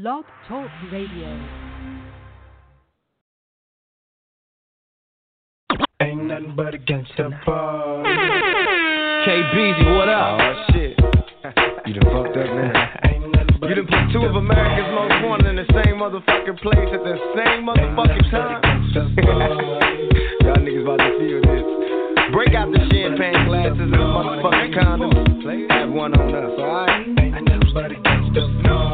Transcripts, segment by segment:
Love Talk Radio. Ain't nothing but against the ball. KBZ, what up? Oh, shit. You done fucked up, man. You done put two of America's most wanted in the same motherfucking place at the same motherfucking time. Y'all niggas about to feel this. Break out the champagne glasses and motherfucking condoms. Have one on us, alright?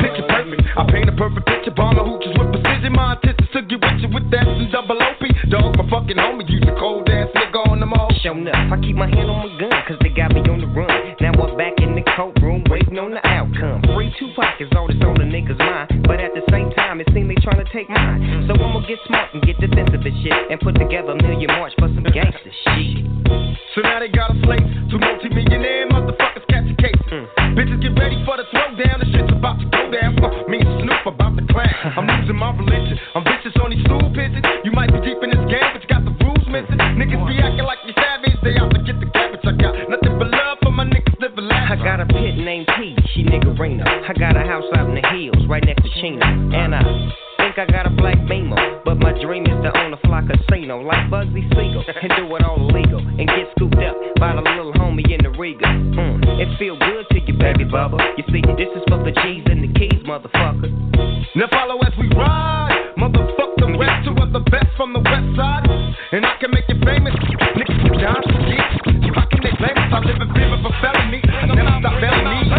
Picture perfect, I paint a perfect picture. Bomb my hooches with precision. My intentions took you with you with that and double OP. Dog, my fucking homie, use a cold ass nigga on them all. Showing up, I keep my hand on my gun, cause they got me on the run. Now I'm back in the courtroom, waiting on the outcome. Free Tupac is all that's on the nigga's mind, but at the same time, it seems they trying to take mine. So I'ma get smart and get defensive and shit, and put together a million march for some gangster shit. So now they got a slate, two multi-millionaire motherfuckers catch a case. Bitches get ready for the throwdown. The shit's about to go down. Me and Snoop about to clash. I'm losing my religion. I'm vicious on these stool pigeons. You might be deep in this game, but you got the rules missing. Niggas be acting like you savage. They out to get the cabbage. I got nothing but love for my niggas living life. I got a pit named P. She niggerina. I got a house out in the hills right next to China. And I think I got a black Beamer, but my dream is to own a fly casino like Bugsy Siegel and do it all illegal and get scooped up by the little homie in the Riga. It feel good to you, baby bubba. You see, this is for the G's and the keys, motherfucker. Now follow as we ride, motherfuck the rest. Two of the best from the west side, and I can make you famous. Niggas with John G. How can they blame us? I live in fear of a felony. I never stop felony.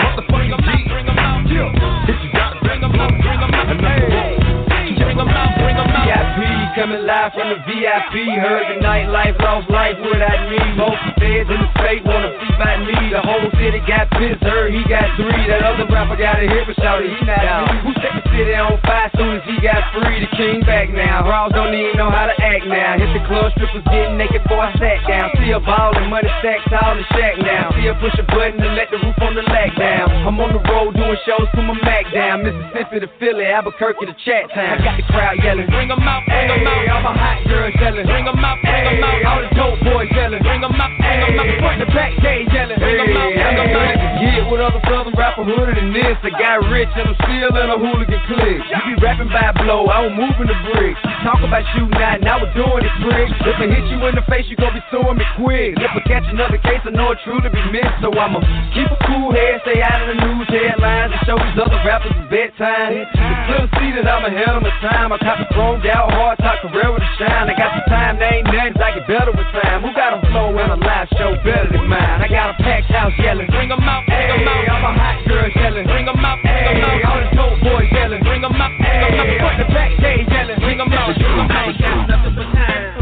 Motherfucking G. If you got it, bring them out, bring them out. Bring them out, bring them out. VIP, coming live from the VIP. Heard the nightlife, lost life, what I need. Most feds in the state wanna feed my need. The whole city got pissed, he got three. That other rapper got a hit, but shouted, he not out. Who set the city on fire soon as he got free? The king back now. Raws don't even know how to act now. Hit the club, strippers getting naked before I sat down. See a ball and money stacks all in the shack now. See her push a button and let the roof on the lack down. I'm on the road doing shows from my Mac down. Mississippi to Philly, Albuquerque to Chattown. I got the crowd yelling, bring them out, bring them out. I'm a hot girl yelling, bring them out, bring them out. All the dope boys yelling, bring them out, bring them out. Front to back, they yelling, bring them out, bring them out. Yeah, what other southern rapper hooded than this? I got rich and I'm still in a hooligan clique. You be rapping by a blow, I don't move in the bricks. Talk about you now, now we're doing it quick. If I hit you in the face, you gon' be suing me quick. If I catch another case, I know it truly be missed. So I'ma keep a cool head, stay out of the news headlines, and show these other rappers it's bedtime. It's little see that I'm ahead of my time. I cop a chromed out, hard top career with a shine. I got some time, they ain't nothing, I get better with time. Who got a flow and a live show better than mine? I got a packed house yelling, bring them out. Hey, I'm a hot girl yelling, bring them out, bring them out. All the dope boys yelling, bring them out, bring them out. Front the back, they yelling, bring them out. I ain't got nothing but time,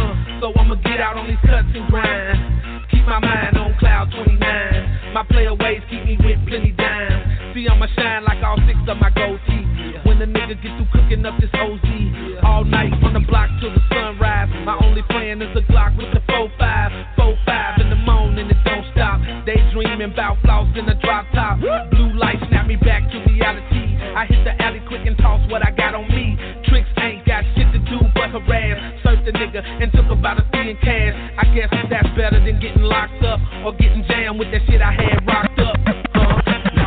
so I'ma get out on these cuts and grind. Keep my mind on cloud 29. My player ways keep me with plenty dimes. See, I'ma shine like all six of my gold teeth. When the nigga get through cooking up this OZ, all night from the block till the sunrise. My only plan is a Glock with the 4-5, 4-5 in the morning. It don't stop. They dreaming about floss in the drop top. Blue light snap me back to reality. I hit the alley quick and toss what I got on me. Tricks ain't got shit to do but harass. Searched the nigga and took about a thing in cash. I guess that's better than getting locked up or getting jammed with that shit I had rocked up. Now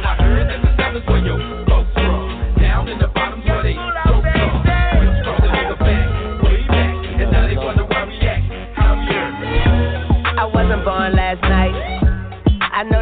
I heard that the sellers were your folks from down in the bottoms where they broke from. We struck the nigga back, way back, and now they wonder why we act how we act. I wasn't born last night. I know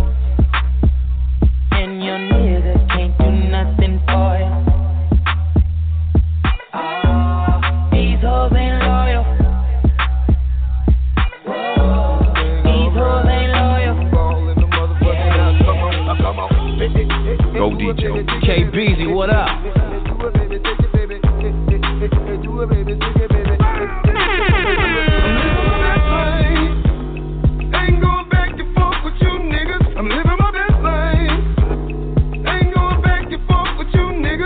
And your nigga can't do nothing for you. Oh, these hoes ain't loyal. Whoa, these hoes ain't loyal. Go DJ. KBZ, what up? I ain't going back to fuck with you niggas. I'm living my best life.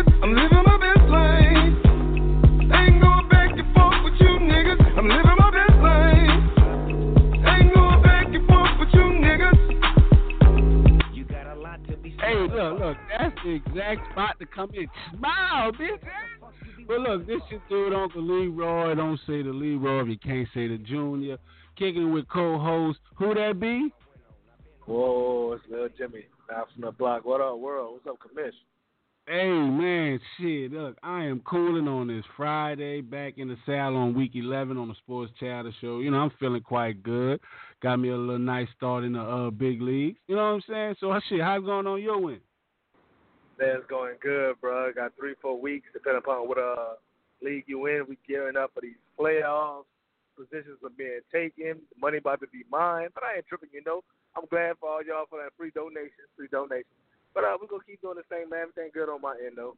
I'm living my best life. Ain't exact spot to come in. Smile, bitch. But look, this your dude, Uncle Leroy. Don't say the Leroy if you can't say the Junior. Kicking with co-host. Who that be? Whoa, it's Lil Jimmy. Out from the block. What up, world? What's up, commission? Hey, man, shit, look, I am cooling on this Friday, back in the saddle on week 11 on the Sports Chatter Show. You know, I'm feeling quite good. Got me a little nice start in the big leagues. You know what I'm saying? So, shit, how's going on your end? Man, it's going good, bro. Got 3-4 weeks, depending upon what league you in. We gearing up for these playoffs. Positions are being taken. The money about to be mine. But I ain't tripping, you know. I'm glad for all y'all for that free donation. But we're going to keep doing the same, man. Everything good on my end, though.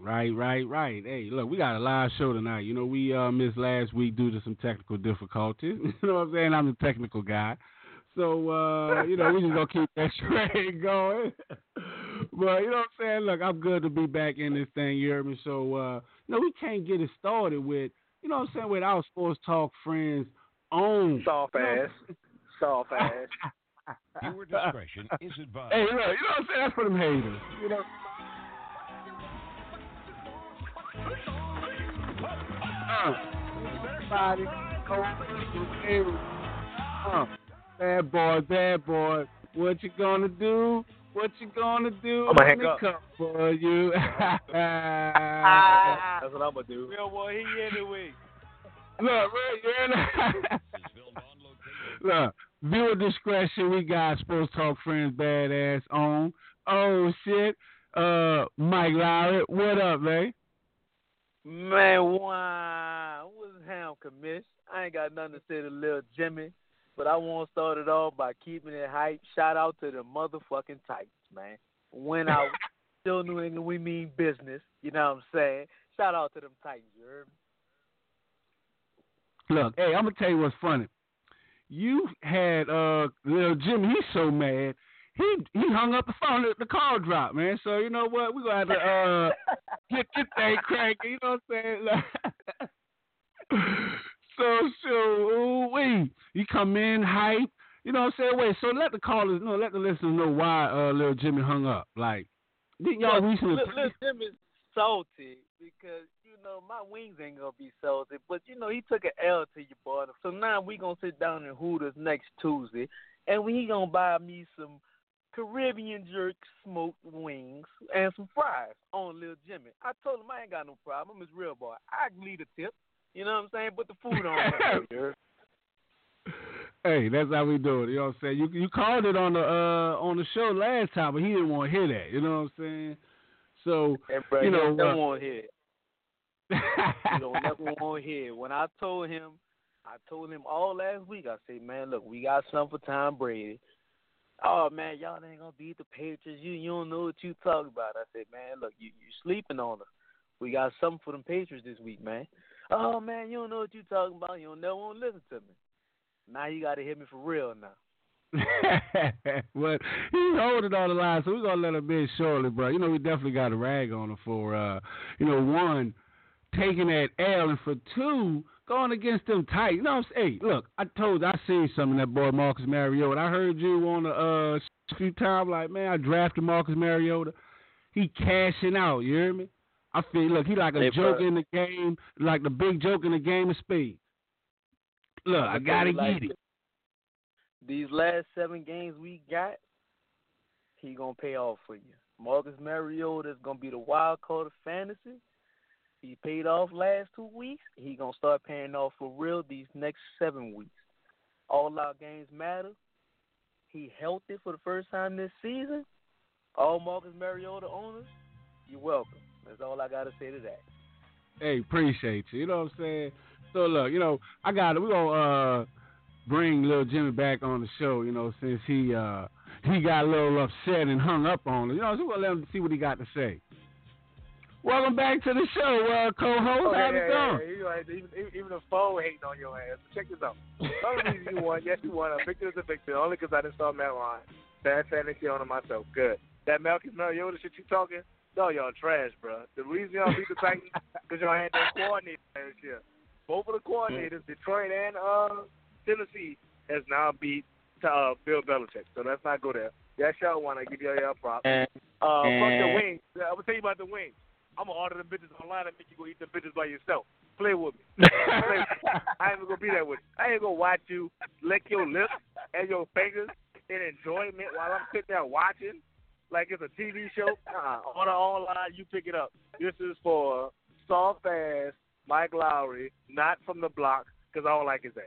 Right. Hey, look, we got a live show tonight. You know, we missed last week due to some technical difficulties. You know what I'm saying? I'm the technical guy. So, you know, we just going to keep that train going. But, you know what I'm saying? Look, I'm good to be back in this thing, you heard me? So, you know, we can't get it started with, you know what I'm saying, with our Sports Talk Friends own. Soft ass. Viewer discretion is advised. Hey, you know what I'm saying? That's for them haters. You know. Everybody, bad boy. What you gonna do? I'm gonna hang up. Come for you. That's what I'm gonna do. Real boy, he in the week. Look, man, look. Viewer discretion, we got Sports Talk Friends, Badass on. Oh, shit. Mike Lowry, what up, man? Man, wow. What's happening, commish? I ain't got nothing to say to Lil Jimmy, but I want to start it off by keeping it hype. Shout out to the motherfucking Titans, man. When I still New England, we mean business. You know what I'm saying? Shout out to them Titans, you heard me? Look, hey, I'm going to tell you what's funny. You had Lil Jimmy, he's so mad, he hung up the phone, the call dropped, man. So, you know what, we're going to have to get this thing cracking, you know what I'm saying? So, you come in, hype, you know what I'm saying? Wait, so let the callers know, let the listeners know why Lil Jimmy hung up. Like, didn't y'all recently... Lil Jimmy's salty because... You know, my wings ain't going to be salty, but, you know, he took an L to your boy. So now we going to sit down in Hooters next Tuesday, and he going to buy me some Caribbean jerk smoked wings and some fries on Lil Jimmy. I told him I ain't got no problem. I'm his real boy. I can leave a tip. You know what I'm saying? Put the food on. Hey, that's how we do it. You know what I'm saying? You called it on the show last time, but he didn't want to hear that. You know what I'm saying? So, hey, bro, you know. Don't want to hear it. You don't never want to hear. When I told him all last week, I said, man, look, we got something for Tom Brady. Oh, man, y'all ain't going to beat the Patriots. You don't know what you talking about. I said, man, look, you sleeping on us. We got something for them Patriots this week, man. Oh, man, you don't know what you talking about. You don't never want to listen to me. Now you got to hit me for real now. But he's holding all the lines, so we're going to let him in shortly, bro. You know, we definitely got a rag on him for, you know, one, taking that L, and for two, going against them tight. You know what I'm saying? Hey, look, I told you, I seen something that boy Marcus Mariota. I heard you on the few times, like, man, I drafted Marcus Mariota. He cashing out, you hear me? I feel, look, he like a joke in the game, like the big joke in the game of speed. Look, I got to get it. These last 7 games we got, he going to pay off for you. Marcus Mariota is going to be the wild card of fantasy. He paid off last 2 weeks. He going to start paying off for real these next 7 weeks. All our games matter. He healthy for the first time this season. All Marcus Mariota owners, you're welcome. That's all I got to say to that. Hey, appreciate you. You know what I'm saying? So, look, you know, I got it. We're going to bring Lil Jimmy back on the show, you know, since he got a little upset and hung up on it. You know, so we're going to let him see what he got to say. Welcome back to the show, co-host. Oh, how's it going? Yeah. Even the phone hating on your ass. Check this out. Only reason you won, yes, you won. A victor is a victor. Only because I didn't start Matt Ryan. Bad fantasy on myself. Good. That Malcolm Mariota shit you talking? No, y'all trash, bro. The reason y'all beat the Titans because y'all had that coordinator and shit. Both of the coordinators, Detroit and Tennessee, has now beat Bill Belichick. So let's not go there. Yes, y'all won. I give y'all props. Fuck the wings. I'm gonna tell you about the wings. I'm gonna order them bitches online and make you go eat them bitches by yourself. Play with me. Play with me. I ain't gonna be that with you. I ain't gonna watch you lick your lips and your fingers in enjoyment while I'm sitting there watching like it's a TV show. Order online, you pick it up. This is for soft ass Mike Lowry, not from the block, because I don't like his ass.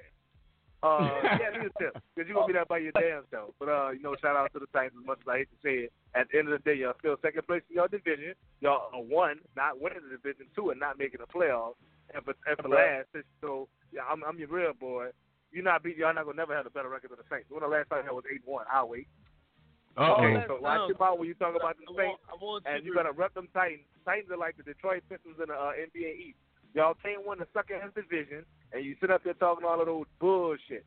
Yeah, leave a tip, because you're going to be there by your damn self. But, you know, shout out to the Titans, as much as I hate to say it. At the end of the day, y'all still second place in your division. Y'all are one, not winning the division, two, and not making the playoffs. And for last, so yeah, I'm your real boy. You're not beat, y'all not going to never have a better record than the Saints. When the last time I was 8-1, I'll wait. Okay, so watch your mouth when you talk about the Saints, and you're going to rep them Titans. Titans are like the Detroit Pistons in the NBA East. Y'all can't win the sucker-ass division, and you sit up there talking all of those bullshit.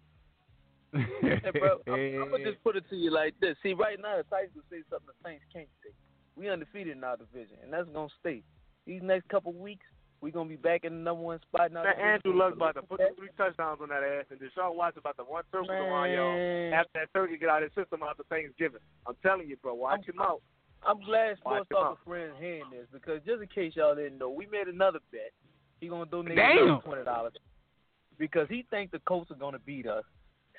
Yeah, bro, I'm going to just put it to you like this. See, right now, the Titans will say something the Saints can't say. We undefeated in our division, and that's going to stay. These next couple weeks, we're going to be back in the number one spot. Now that Andrew Luck's about to put 3 touchdowns on that ass, and Deshaun Watson about to run circles around y'all after that turkey get out of his system after Thanksgiving. I'm telling you, bro, watch him out. I'm glad Sports Talk Friends hand this, because just in case y'all didn't know, we made another bet. He gonna donate $20 because he think the Colts are gonna beat us.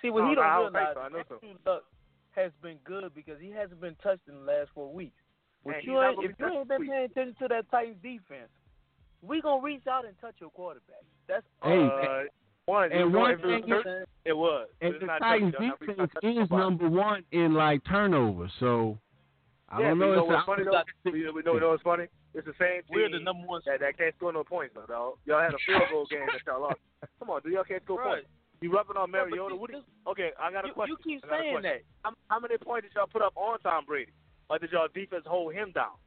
See, what he don't realize, Andrew Luck has been good because he hasn't been touched in the last 4 weeks. If you ain't been paying attention to that Titans defense, we gonna reach out and touch your quarterback. That's And the Titans defense is number one in like turnovers. So I don't know. We know what's funny. It's the same team we're the number one that can't score no points, though, dog. Y'all had a field goal game that y'all lost. Come on, dude. Y'all can't score points. You rubbing on Mariota. Okay, I got a question. You keep saying that. How many points did y'all put up on Tom Brady? Or did y'all defense hold him down?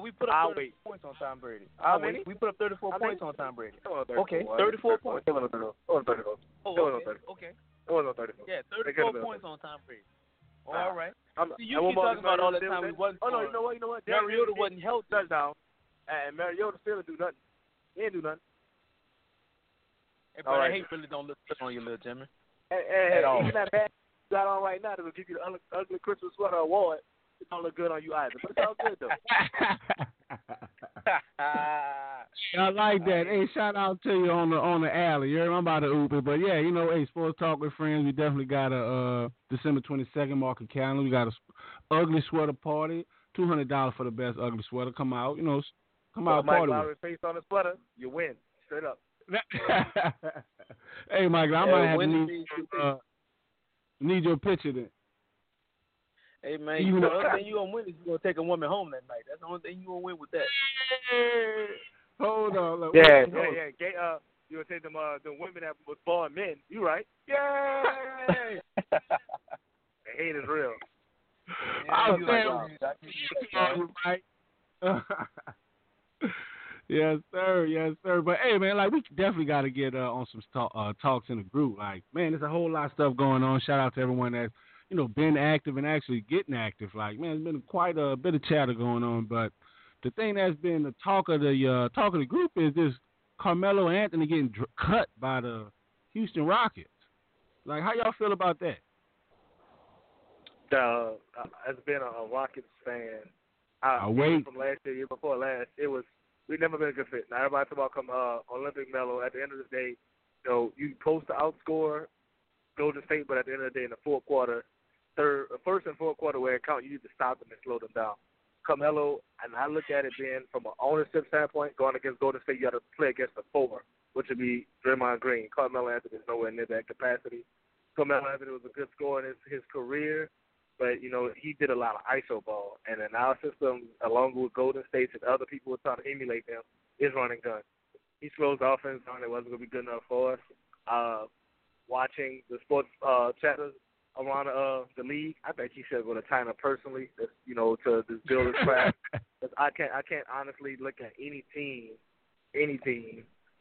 We put up 34 points on Tom Brady. How many? We put up 34 points on Tom Brady. Okay, 34 points. It was on 34. Okay. It was on 34. Yeah, 34 points on Tom Brady. All right. See, you keep talking about all the time we wasn't. Oh, no, you know what? Mariota wasn't held touchdown, and Mariota still didn't do nothing. He didn't do nothing. Hey, bro, I hate really don't look on you, Lil Jimmy. Hey, even that bad got on right now that will give you the ugly Christmas sweater award. It don't look good on you either, but it's all good, though. I like that. Hey, shout out to you on the alley. You heard? I'm about to Uber, but yeah, you know, hey, Sports Talk with Friends. We definitely got a December 22nd mark on calendar. We got a ugly sweater party. $200 for the best ugly sweater. Come out, you know, come out Mike party. Mike Lowry's face on the sweater, you win straight up. Hey, Mike, I might have to need your picture then. Hey, man, the only thing you're going to win is you're going to take a woman home that night. That's the only thing you're going to win with that. Hold on. Yeah. You're going to take the women that was born men. You right. Yay! The hate is real. I was saying, right? Yes, sir. But, hey, man, like, we definitely got to get on some talks in the group. Like, man, there's a whole lot of stuff going on. Shout out to everyone that's, you know, been active and actually getting active. Like, man, it's been quite a bit of chatter going on, but the thing that's been the talk of the group is this Carmelo Anthony getting cut by the Houston Rockets. Like, how y'all feel about that? As being a Rockets fan, from last year before last, it was we've never been a good fit. Now everybody's about Olympic Melo. At the end of the day, you know, you're supposed to outscore Golden State, but at the end of the day, in the fourth quarter. First and fourth quarter where it counts, you need to stop them and slow them down. Carmelo, and I look at it being from an ownership standpoint, going against Golden State, you got to play against the 4, which would be Draymond Green. Carmelo Anthony is nowhere near that capacity. Carmelo Anthony was a good scorer in his career, but, you know, he did a lot of ISO ball. And in our system, along with Golden States and other people who try to emulate them, is running gun. He slows the offense down. It wasn't going to be good enough for us. Watching the sports chatter around the league, I think he should go to China personally. You know, to this builder's craft. I can't honestly look at any team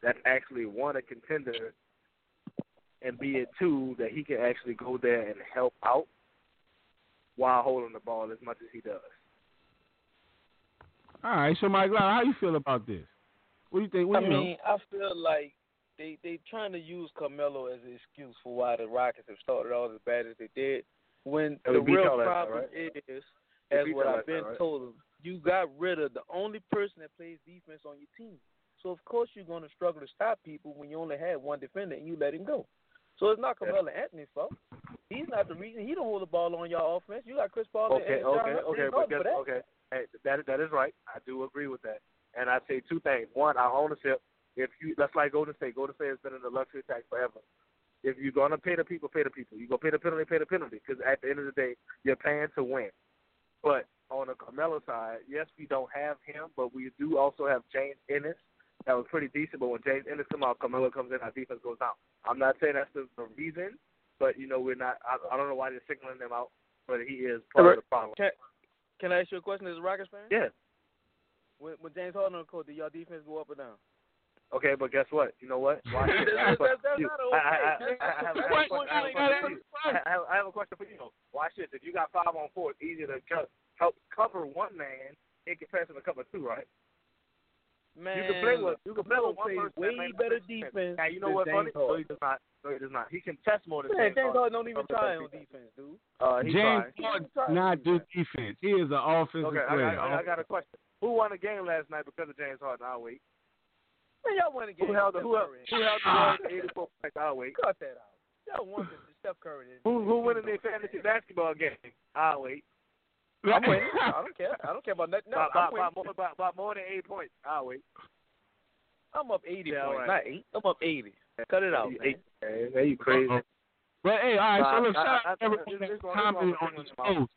that's actually won a contender and be a 2 that he can actually go there and help out while holding the ball as much as he does. All right, so Mike, how you feel about this? What do you think? I feel like They trying to use Carmelo as an excuse for why the Rockets have started out as bad as they did. When the real problem is That's what I've been told. You got rid of the only person that plays defense on your team. So, of course, you're going to struggle to stop people when you only had one defender and you let him go. So, it's not Carmelo Anthony's fault. He's not the reason. He don't hold the ball on y'all offense. You got Chris Paul. Okay. Hey, that is right. I do agree with that. And I say two things. One, our ownership. That's like Golden State. Golden State has been in the luxury tax forever. If you're going to pay the people, pay the people. You're going to pay the penalty, because at the end of the day, you're paying to win. But on the Carmelo side, yes, we don't have him, but we do also have James Ennis. That was pretty decent, but when James Ennis comes out, Carmelo comes in, our defense goes down. I'm not saying that's the reason, but, you know, we're not – I don't know why they're singling him out, but he is part of the problem. Can I ask you a question as a Rockets fan? Yeah. When James Harden on the court, did y'all defense go up or down? Okay, but guess what? You know what? Well, I have a question for you. Why should if you got 5-on-4, it's easier to help cover one man in comparison to cover two, right? Man, you can play with one person. Way better defense. Now you know what's funny? No, he does not. He can test more than James Harden. Don't even try on defense, dude. James Harden not do defense. He is an offensive player. I got a question. Who won the game last night because of James Harden? I'll wait. Man, y'all won the game. Who held the 84 points? I'll wait. Cut that out. Y'all won the Steph Curry. Who won the fantasy basketball game? I'll wait. I'm winning. I don't care. I don't care about nothing. No, by more than 8 points. I'll wait. I'm up 80 points, right. Not 8. I'm up 80. Cut it out, man. Are you crazy? But, hey, all right, so look, shout out to everyone that's commenting on this post.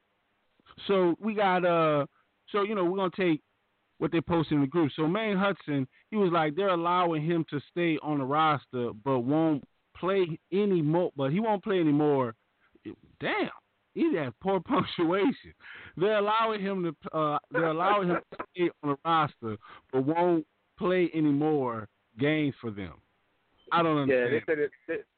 So, we got, we're going to take what they posted in the group. So, Maine Hudson, he was like, they're allowing him to stay on the roster, but he won't play anymore. Damn. He had poor punctuation. They're allowing him to stay on the roster, but won't play any more games for them. I don't understand.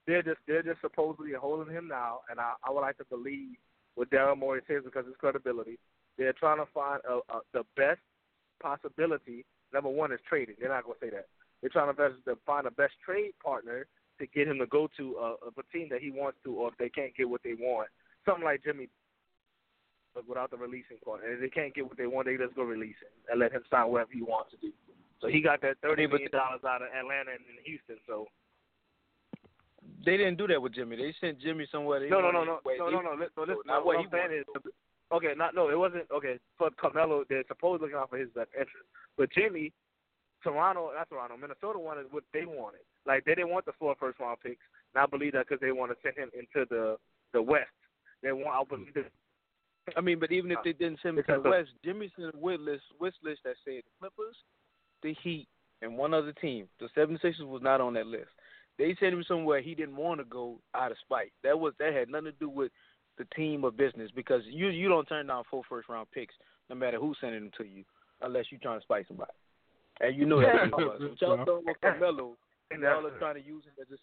Yeah, they're just supposedly holding him now, and I would like to believe what Daryl Morey says because of his credibility. They're trying to find the best possibility. Number one is trading. They're not going to say that. They're trying to find the best trade partner to get him to go to a team that he wants to, or if they can't get what they want. Something like Jimmy, but without the releasing part. And if they can't get what they want, they just go release him and let him sign whatever he wants to do. So he got that $30 million out of Atlanta and Houston. So they didn't do that with Jimmy. They sent Jimmy somewhere. For Carmelo, they're supposed to look out for his best interest. But Jimmy, Minnesota wanted what they wanted. Like, they didn't want the 4 first-round picks. And I believe that because they want to send him into the West. But even if they didn't send him to the West, Jimmy sent a wish list that said the Clippers, the Heat, and one other team. The 76ers was not on that list. They sent him somewhere he didn't want to go out of spite. That had nothing to do with the team or business, because you don't turn down 4 first-round picks no matter who's sending them to you unless you're trying to spite somebody. And you know that. Y'all done with Carmelo. And y'all are trying to use him as a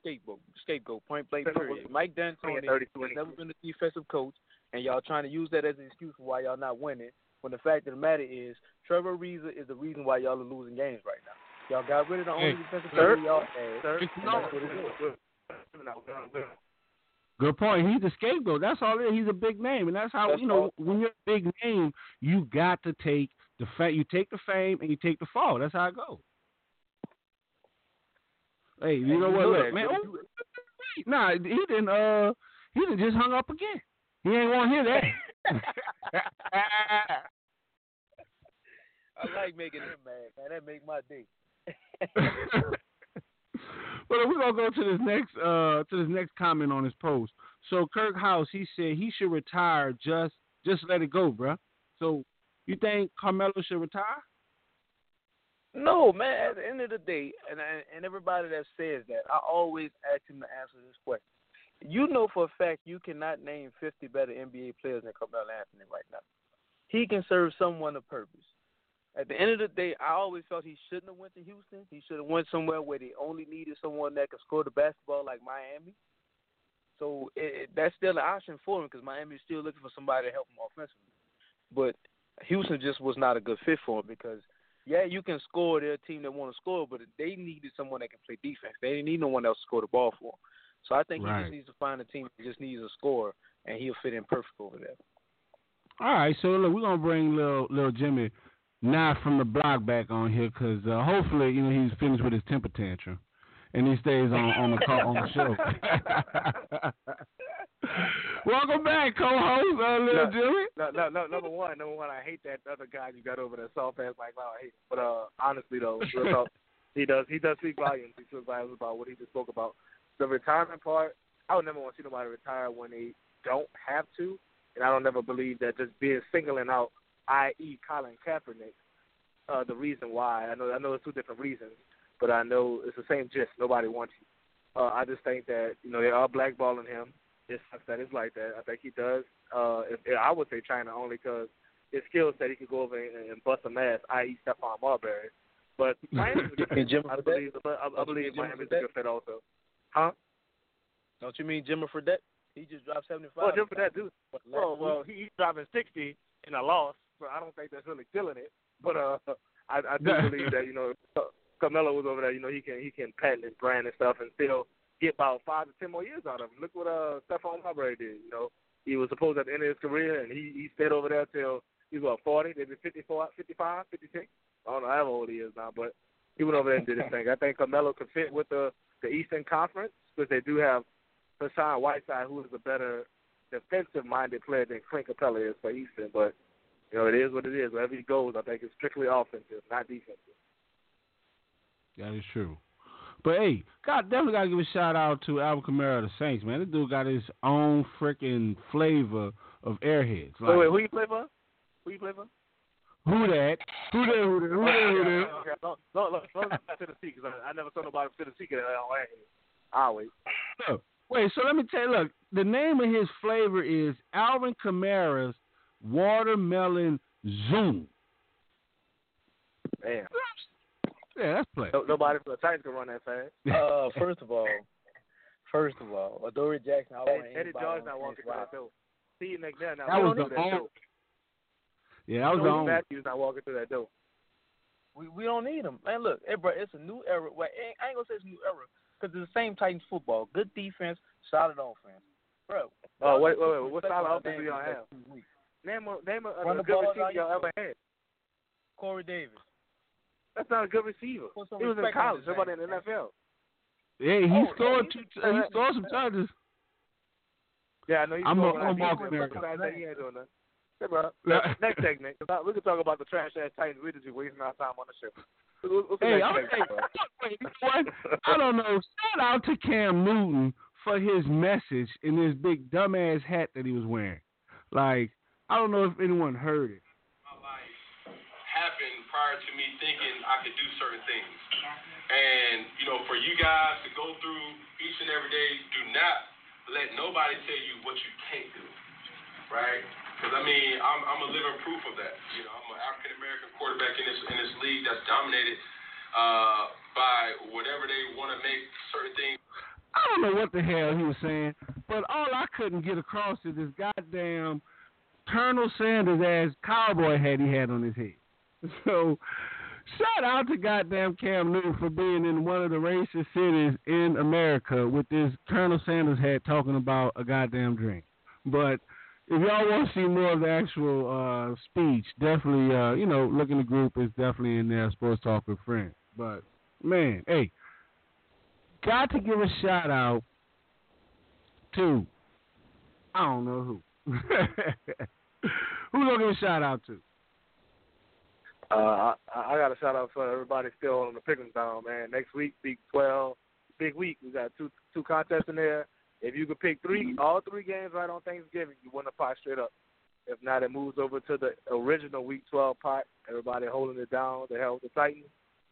scapegoat, point blank, period. Mike D'Antoni has never been a defensive coach, and y'all trying to use that as an excuse for why y'all not winning, when the fact of the matter is Trevor Ariza is the reason why y'all are losing games right now. Y'all got rid of the only defensive player y'all had. Good point. He's a scapegoat. That's all it is. He's a big name, and that's how, when you're a big name, you got to take you take the fame and you take the fall. That's how it goes. Hey, you know what, look, man? Oh, nah, he didn't just hung up again. He ain't want to hear that. I like making him mad, man. That make my day. Well, we're gonna go to this next comment on his post. So Kirk House, he said he should retire. Just let it go, bruh. So you think Carmelo should retire? No, man, at the end of the day, and everybody that says that, I always ask him to answer this question. You know for a fact you cannot name 50 better NBA players than Carmelo Anthony right now. He can serve someone a purpose. At the end of the day, I always felt he shouldn't have went to Houston. He should have went somewhere where they only needed someone that could score the basketball, like Miami. So that's still an option for him, because Miami is still looking for somebody to help him offensively. But Houston just was not a good fit for him, because – yeah, you can score. They're a team that want to score, but they needed someone that can play defense. They didn't need no one else to score the ball for him. So I think he just needs to find a team that just needs a scorer, and he'll fit in perfect over there. All right, so look, we're gonna bring Lil Jimmy now from the block back on here because hopefully, you know, he's finished with his temper tantrum and he stays on the show. Welcome back, co-host Lil Jimmy. No, number one, I hate that other guy you got over there, soft ass Mike Lowry. But honestly though, he does speak volumes. He speaks volumes about what he just spoke about. The retirement part, I would never want to see nobody retire when they don't have to. And I don't ever believe that just being singling out, i.e. Colin Kaepernick, the reason why. I know it's two different reasons, but I know it's the same gist. Nobody wants you. I just think that, you know, they are blackballing him. It sucks that it's like that. I think he does. I would say China only because his skills that he could go over and bust a ass, i.e. Stephon Marbury. But China's a good fit. I believe Miami's a good fit also. Huh? Don't you mean Jimmer Fredette? He just dropped 75. Well, Jimmer Fredette, dude. Well, he's dropping 60 in a loss, so I don't think that's really killing it. But I do believe that, you know, Carmelo was over there. You know, he can patent his brand and stuff and still get about 5 to 10 more years out of him. Look what Stephon Marbury did. You know, he was supposed at the end of his career, and he stayed over there till he was 40, maybe 54, 55, 56. I don't know how old he is now, but he went over there and did his thing. I think Carmelo could fit with the Eastern Conference because they do have Hassan Whiteside, who is a better defensive-minded player than Clint Capella is for Eastern. But, you know, it is what it is. Wherever he goes, I think it's strictly offensive, not defensive. That is true. But, hey, definitely got to give a shout-out to Alvin Kamara of the Saints, man. This dude got his own freaking flavor of airheads. Like, wait, who you play for? Who that? Okay. Don't Tennessee, because I never saw nobody from Tennessee get I'll wait. Wait, so let me tell you, look, the name of his flavor is Alvin Kamara's Watermelon Zoom. Damn. Yeah, that's play. Nobody from the Titans can run that fast. First of all, Adoree Jackson, I want to Eddie George not walking to that door. See McNair not walking to that door. Yeah, that was the only. Matthews not walking through that door. We don't need him. Man, look, hey, bro, it's a new era. Well, I ain't going to say it's a new era because it's the same Titans football. Good defense, solid offense. Bro. Oh, wait. What solid offense do y'all have? Name a good receiver y'all ever had. Corey Davis. That's not a good receiver. He was in college. Nobody in the NFL. Yeah, he scored some touchdowns. Yeah, I know he's I'm walking there. He ain't doing nothing. Hey, bro. Next segment. We can talk about the trash ass Titans. We just be wasting our time on the show. I don't know. Shout out to Cam Newton for his message in this big dumbass hat that he was wearing. Like, I don't know if anyone heard it. My life happened prior to me thinking I could do certain things. And, you know, for you guys to go through each and every day, do not let nobody tell you what you can't do. Right? Because, I mean, I'm a living proof of that. You know, I'm an African-American quarterback in this league that's dominated by whatever they want to make certain things. I don't know what the hell he was saying, but all I couldn't get across is this goddamn Colonel Sanders-ass cowboy hat he had on his head. So, shout out to goddamn Cam Newton for being in one of the racist cities in America with this Colonel Sanders hat talking about a goddamn drink. But if y'all want to see more of the actual speech, definitely, you know, look in the group. It's definitely in there, Sports Talk with Friends. But, man, hey, got to give a shout-out to, I don't know who. Who going to give a shout-out to? I got a shout-out for everybody still on the Pick'em Down, man. Next week, Week 12, big week. We got two contests in there. If you could pick all three games right on Thanksgiving, you win the pot straight up. If not, it moves over to the original Week 12 pot. Everybody holding it down. The hell with the Titans.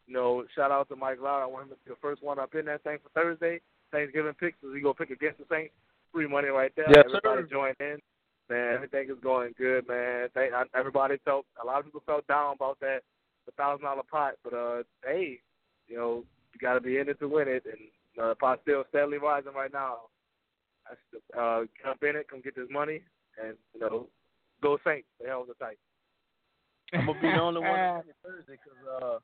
You know, shout out to Mike Lowry. I want him to be the first one up in that thing for Thursday. Thanksgiving picks. So we go pick against the Saints. Free money right there. Yes, everybody join in. Man, everything is going good, man. A lot of people felt down about that $1,000 pot. But, hey, you know, you got to be in it to win it. And the pot's still steadily rising right now. Jump in it, come get this money, and, you know, go Saints. The hell with the Titans. I'm going to be the only one on Thursday because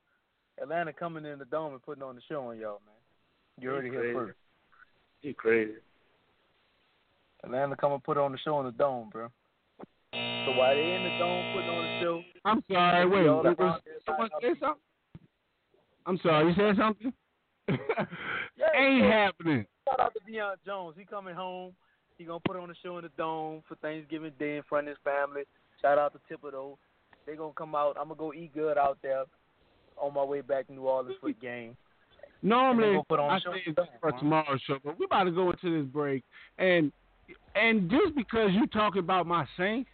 Atlanta coming in the dome and putting on the show on y'all, man. You heard it here first. You crazy. Atlanta come and put on the show in the dome, bro. So while they in the dome putting on the show, I'm sorry. Wait, someone say something? I'm sorry. You said something? Ain't happening. Shout out to Le'Veon Jones. He coming home. He gonna put on the show in the dome for Thanksgiving Day in front of his family. Shout out to Thibodeau. They gonna come out. I'm gonna go eat good out there on my way back to New Orleans for the game. Normally, I say this for tomorrow's show, but we're about to go into this break. And just because you talking about my Saints,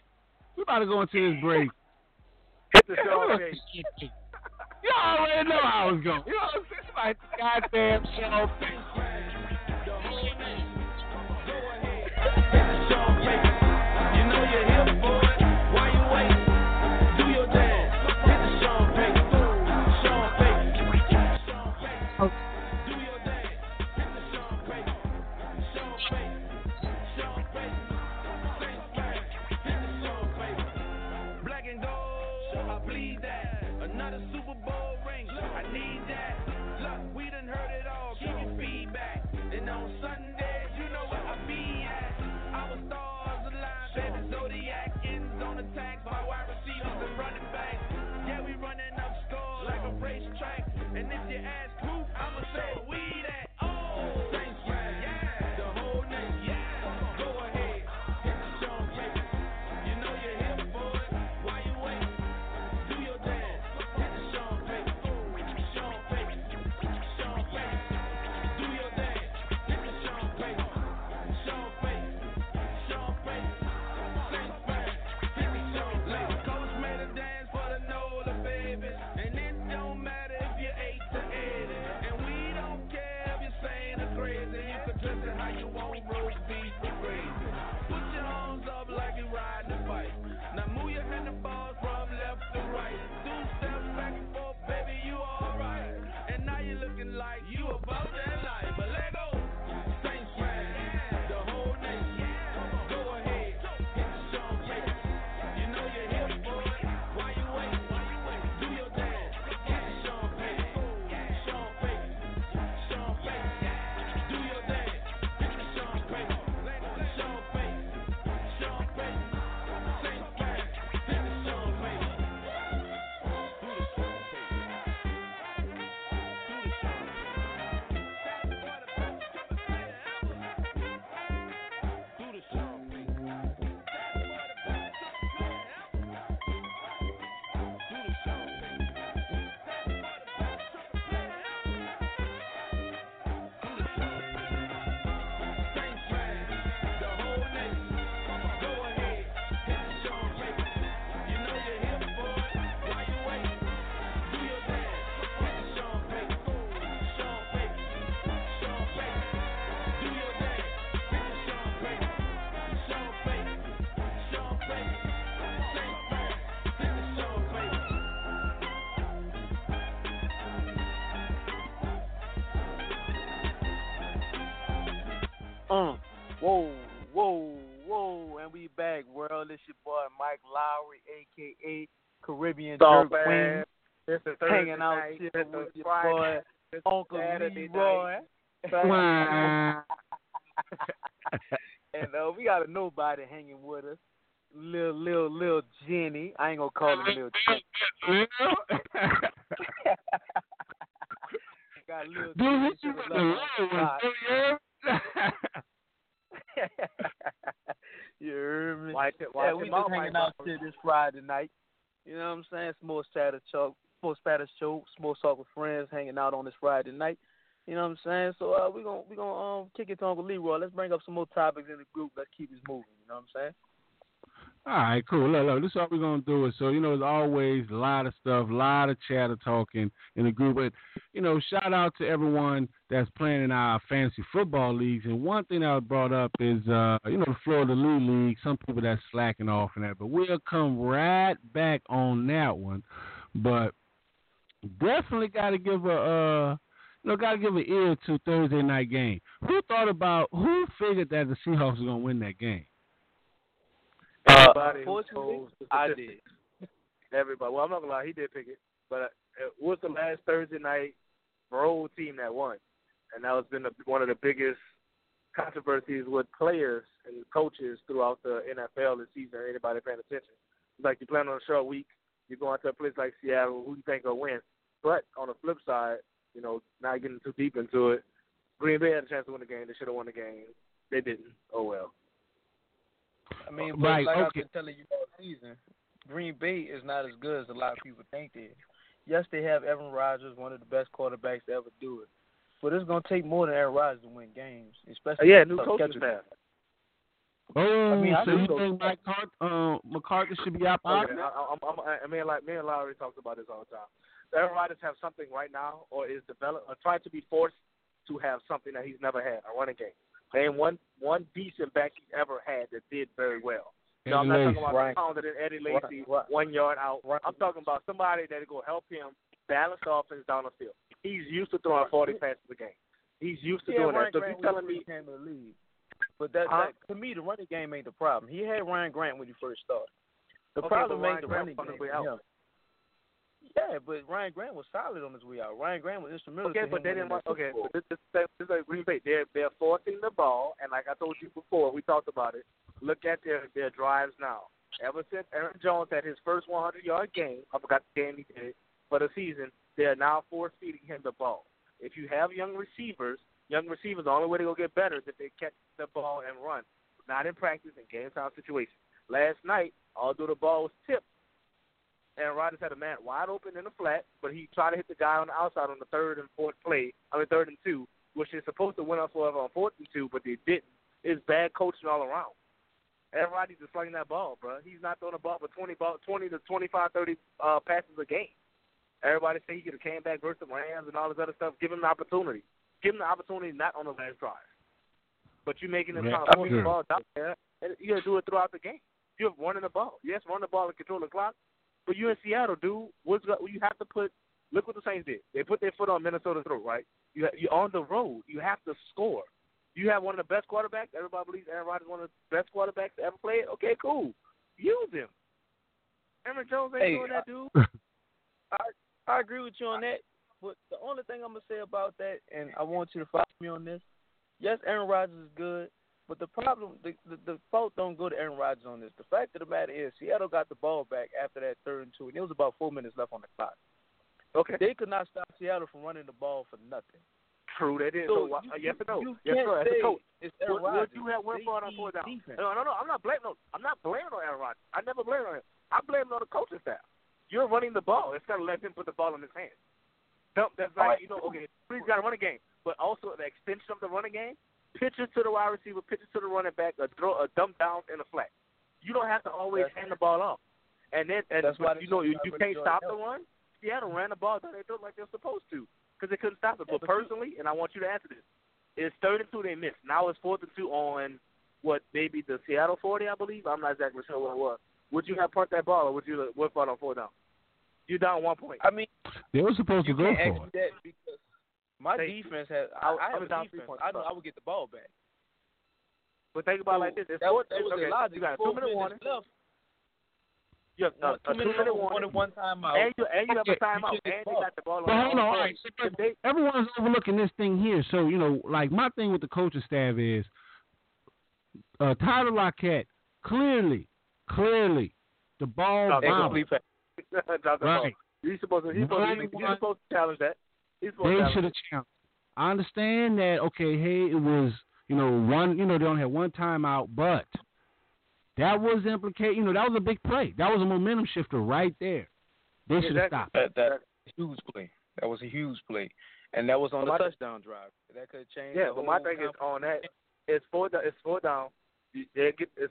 we're about to go into this break. Hit the show. You already know how it's going. You know what I'm saying? It's like the goddamn show. You know you're here for it. Why you waiting? Do your dance. Hit the Sean Payton. Sean Payton. Sean Payton. Do your dance. Hit the Sean Payton. Sean Payton. Sean Payton. Saints gang. Hit the Sean Payton. Black and gold. I bleed that. Another Super Bowl ring. I need that. Look, we done heard it all. Give you feedback. And on Sundays, you know where I be at. Our stars aligned. Baby Zodiac ends on attack. By wide receivers and running back. Yeah, we running up scores like a racetrack. And if you ask who, I'ma say we that. Oh, thanks, yeah. The whole name, yeah. Go ahead. Hit the show, baby. You know you're here for it. Why you waiting? Do your dance. Hit the show, baby. Show, baby. Show, baby. Do your dance. Hit the show, baby. Show, baby. Show, baby. Thanks, baby. Hit the show, baby. Coach made a dance for the Nola, baby. And it don't matter if you're 8 to 80. And we don't care if you're saying or crazy. You can dress it how you want, roast beef for crazy. Put your arms up like you're riding a bike. Now move your handlebars from left to right. Do steps back and forth, baby, you alright. And now you're looking like you about that life. But let go. Saints gang. The whole nation. Go ahead. Hit the show, baby. You know you're here for it. Why you waiting? Do your dance. Hit the show, baby. Show, baby. Show, baby. Do your dance. Hit the show, baby. Show, baby. Show, baby. Saints gang. Hit the show, baby. Do the show, baby. Do the show, baby. Do the show, baby. Do the show, baby. Saints gang. The whole nation. Go ahead. Hit the show, baby. You know you're here for it. Why you waiting? Do your dance. Hit the show, baby. Show, baby. Show, baby. Do your dance. Hit the show, baby. Show, baby. Show, baby. Saints gang. Hit the show, baby. Whoa, whoa, whoa, and we back, world. It's your boy Mike Lowry, a.k.a. Caribbean Jerk Queen, It's a Thursday hanging out night. Here It's with a your Friday. Boy, It's a Uncle Saturday Leroy. Night. And we got a nobody hanging with us, Lil Jenny. I ain't gonna call him Lil Jenny. Got Lil Jenny. She was loving God. You hear me? Yeah, we just hanging out here this Friday night. You know what I'm saying? Sports Talk Show, Sports Talk with Friends, hanging out on this Friday night. You know what I'm saying? So we gonna kick it to Uncle Leroy. Let's bring up some more topics in the group. Let's keep this moving. You know what I'm saying? All right, cool. Look, this is how we're gonna do it. So there's always a lot of stuff, a lot of chatter talking in the group. But shout out to everyone that's playing in our fantasy football leagues. And one thing I brought up is the Florida Lou League. Some people that's slacking off in that, but we'll come right back on that one. But definitely gotta give an ear to Thursday night game. Who figured that the Seahawks were gonna win that game? Unfortunately, I did. Everybody. Well, I'm not going to lie. He did pick it. But it was the last Thursday night road team that won. And that has been one of the biggest controversies with players and coaches throughout the NFL this season, anybody paying attention. Like, you're playing on a short week, you're going to a place like Seattle, who do you think will win? But on the flip side, you know, not getting too deep into it, Green Bay had a chance to win the game. They should have won the game. They didn't. Oh, well. I mean, but right, like okay. I've been telling you all season, Green Bay is not as good as a lot of people think they is. Yes, they have Aaron Rodgers, one of the best quarterbacks to ever do it. But it's going to take more than Aaron Rodgers to win games, especially new coaching staff. Oh, I mean, so you think McCarthy should be out? Me and Lowry talks about this all the time. Aaron Rodgers have something right now, or is developed, or try to be forced to have something that he's never had, a running game. There ain't one decent back he ever had that did very well. You know, I'm not talking about the pounder than Eddie Lacy, right. 1 yard out. Right. I'm talking about somebody that will help him balance the offense down the field. He's used to throwing 40 passes a game. He's used to doing Ryan that. So if you're telling me, but that to me, the running game ain't the problem. He had Ryan Grant when he first started. The problem ain't the running game. Yeah, but Ryan Grant was solid on his way out. Ryan Grant was instrumental. But this is like Green Bay. They're forcing the ball, and like I told you before, we talked about it. Look at their drives now. Ever since Aaron Jones had his first 100-yard game, I forgot the game he did for the season. They are now force-feeding him the ball. If you have young receivers, the only way they're going to get better is if they catch the ball and run, not in practice and game-time situations. Last night, although the ball was tipped, Aaron Rodgers had a man wide open in the flat, but he tried to hit the guy on the outside on the third and two, which is supposed to win up forever on 4th and 2, but they didn't. It's bad coaching all around. Aaron Rodgers is slinging that ball, bro. He's not throwing the ball for 20 to 25, 30 passes a game. Everybody say he could have came back versus the Rams and all this other stuff. Give him the opportunity. Give him the opportunity not on the last drive. But you're making him try to put the ball down there, and you're going to do it throughout the game. You're running the ball. Yes, run the ball and control the clock. But you're in Seattle, dude. You have to put – look what the Saints did. They put their foot on Minnesota's throat, right? You're on the road. You have to score. You have one of the best quarterbacks. Everybody believes Aaron Rodgers is one of the best quarterbacks to ever play. Okay, cool. Use him. Aaron Jones ain't doing that, dude. I agree with you on that, but the only thing I'm going to say about that, and I want you to follow me on this, yes, Aaron Rodgers is good, but the problem, the fault don't go to Aaron Rodgers on this. The fact of the matter is Seattle got the ball back after that 3rd and 2, and it was about 4 minutes left on the clock. Okay. They could not stop Seattle from running the ball for nothing. True, they didn't. So Aaron Rodgers. What you on 4th down? Defense. No, I'm not blaming on Aaron Rodgers. I never blame on him. I blame on the coaching staff. You're running the ball. It's got to let him put the ball in his hands. That's like, he's got to run a game. But also the extension of the running game, pitches to the wide receiver, pitches to the running back, a dump down and a flat. You don't have to always hand the ball off. And then, you can't stop the run. Seattle ran the ball down their throat like they're supposed to because they couldn't stop it. But personally, and I want you to answer this, it's 3rd and 2 they missed. Now it's 4th and 2 on maybe the Seattle 40, I believe. I'm not exactly sure what it was. Would you have punt that ball, or would you whip out on 4th down? You're down 1 point. I mean, they were supposed to go for it. My defense has. I have a down defense. I know I would get the ball back. But think about it like this: that was logic. You got a 2 minute warning. You have a 2 minute warning, one timeout, and you have a timeout, and they got the ball. Well, hold on. All right, everyone's overlooking this thing here. So like my thing with the coaching staff is Tyler Lockett clearly, the ball bounced. Right. He's supposed to challenge that. They should have challenged. I understand that. Okay, hey, it was one. They only had one timeout, but that was the implication. That was a big play. That was a momentum shifter right there. They should have stopped. That huge play. That was a huge play, and that was on the touchdown drive. That could have changed. Yeah, but my thing is on that. It's 4th down.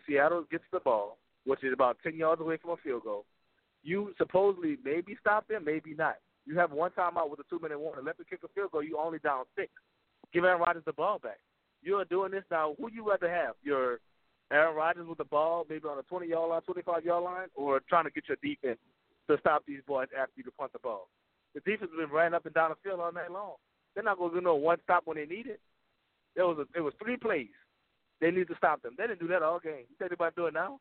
Seattle gets the ball, which is about 10 yards away from a field goal. You supposedly maybe stop them, maybe not. You have one timeout with a 2 minute warning. Let them kick a field goal. You only down 6. Give Aaron Rodgers the ball back. You're doing this now. Who you rather have? Your Aaron Rodgers with the ball, maybe on a 20-yard line, 25-yard line, or trying to get your defense to stop these boys after you can punt the ball? The defense has been running up and down the field all night long. They're not going to do one stop when they need it. There was 3 plays. They need to stop them. They didn't do that all game. You think they're about to do it now?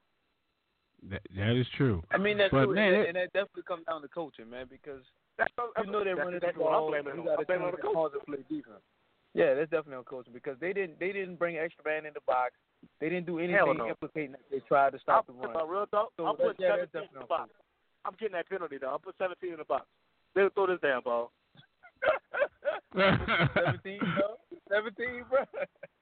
That is true. I mean, that's true. And that definitely comes down to coaching, man, because they're running that ball. You got to play defense. Yeah, Yeah, that's definitely uncoachable because they didn't bring an extra man in the box. They didn't do anything implicating that they tried to stop the run. Real talk, so I'm putting 17 in the box. I'm getting that penalty, though. I'll put 17 in the box. They'll throw this damn ball. 17, bro? 17, bro?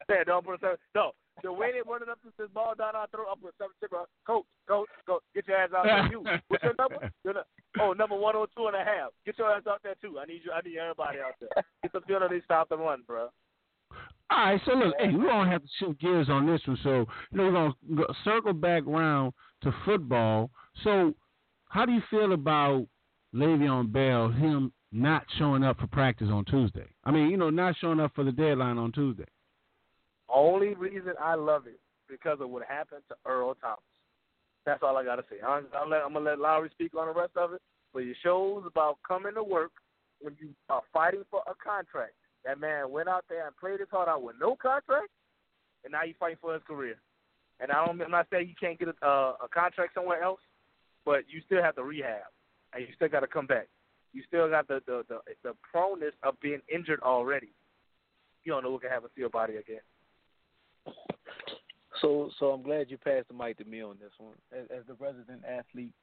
Yeah, don't put 17. No. The way they're running up this ball down our throat, I'll put 17, bro. Coach, get your ass out there, you. What's your number? Number 102.5. Get your ass out there, too. I need everybody out there. Get the field and they stop the run, bro. All right, so look, hey, we don't have to shift gears on this one. So, we're going to circle back around to football. So, how do you feel about Le'Veon Bell, him not showing up for practice on Tuesday? I mean, not showing up for the deadline on Tuesday. Only reason I love it because of what happened to Earl Thomas. That's all I got to say. I'm going to let Lowry speak on the rest of it. But it shows about coming to work when you are fighting for a contract. That man went out there and played his heart out with no contract, and now he's fighting for his career. And I'm not saying you can't get a contract somewhere else, but you still have to rehab, and you still got to come back. You still got the proneness of being injured already. You don't know what can happen to your body again. So I'm glad you passed the mic to me on this one. As the resident athlete,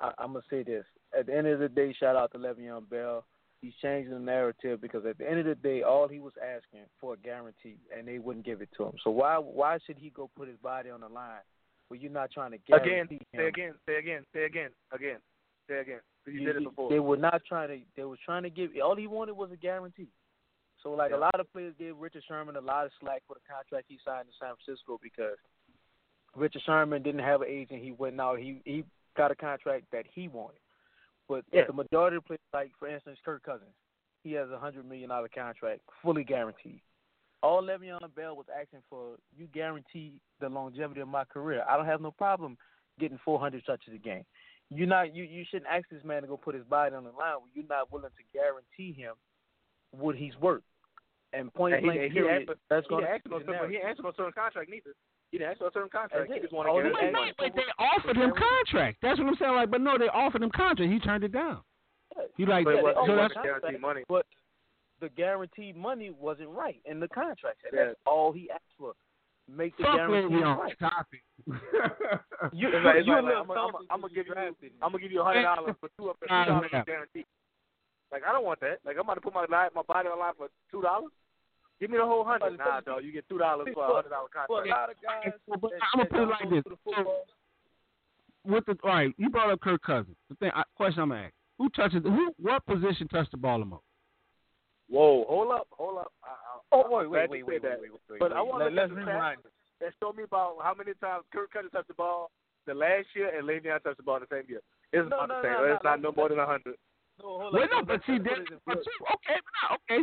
I'm going to say this. At the end of the day, shout out to Le'Veon Bell. He's changing the narrative because at the end of the day, all he was asking for a guarantee, and they wouldn't give it to him. So why should he go put his body on the line when you're not trying to guarantee him? Say again. You did it before. They were not trying to. They were trying to give. All he wanted was a guarantee. So a lot of players gave Richard Sherman a lot of slack for the contract he signed in San Francisco because Richard Sherman didn't have an agent. He went out. He got a contract that he wanted. But the majority of the players, like, for instance, Kirk Cousins, he has a $100 million contract, fully guaranteed. All Le'Veon Bell was asking for, you guarantee the longevity of my career. I don't have no problem getting 400 touches a game. You shouldn't ask this man to go put his body on the line when you're not willing to guarantee him what he's worth. And point blank, period. He didn't ask for a certain contract, neither. He didn't ask for a certain contract. He just wanted to get it. But they offered him contract. That's what I'm saying. Like, but no, they offered him contract. He turned it down. He like that. So that's guaranteed money. But the guaranteed money wasn't right in the contract. And that's all he asked for. Make the guarantee right. I'm gonna give you. I'm gonna give you $100 for $250 guarantee. Like, I don't want that. Like, I'm about to put my body on line for $2. Give me the whole $100. Nah, dog. You get $2 for $100 contract. Well, a lot of guys. I'm gonna put it like this. All right, you brought up Kirk Cousins. Question I'm gonna ask: What position touched the ball the most? Whoa! Hold up! Wait. But I want to show me about how many times Kirk Cousins touched the ball the last year and Le'Veon touched the ball the same year. It's not the same. It's not no more than 100. Okay,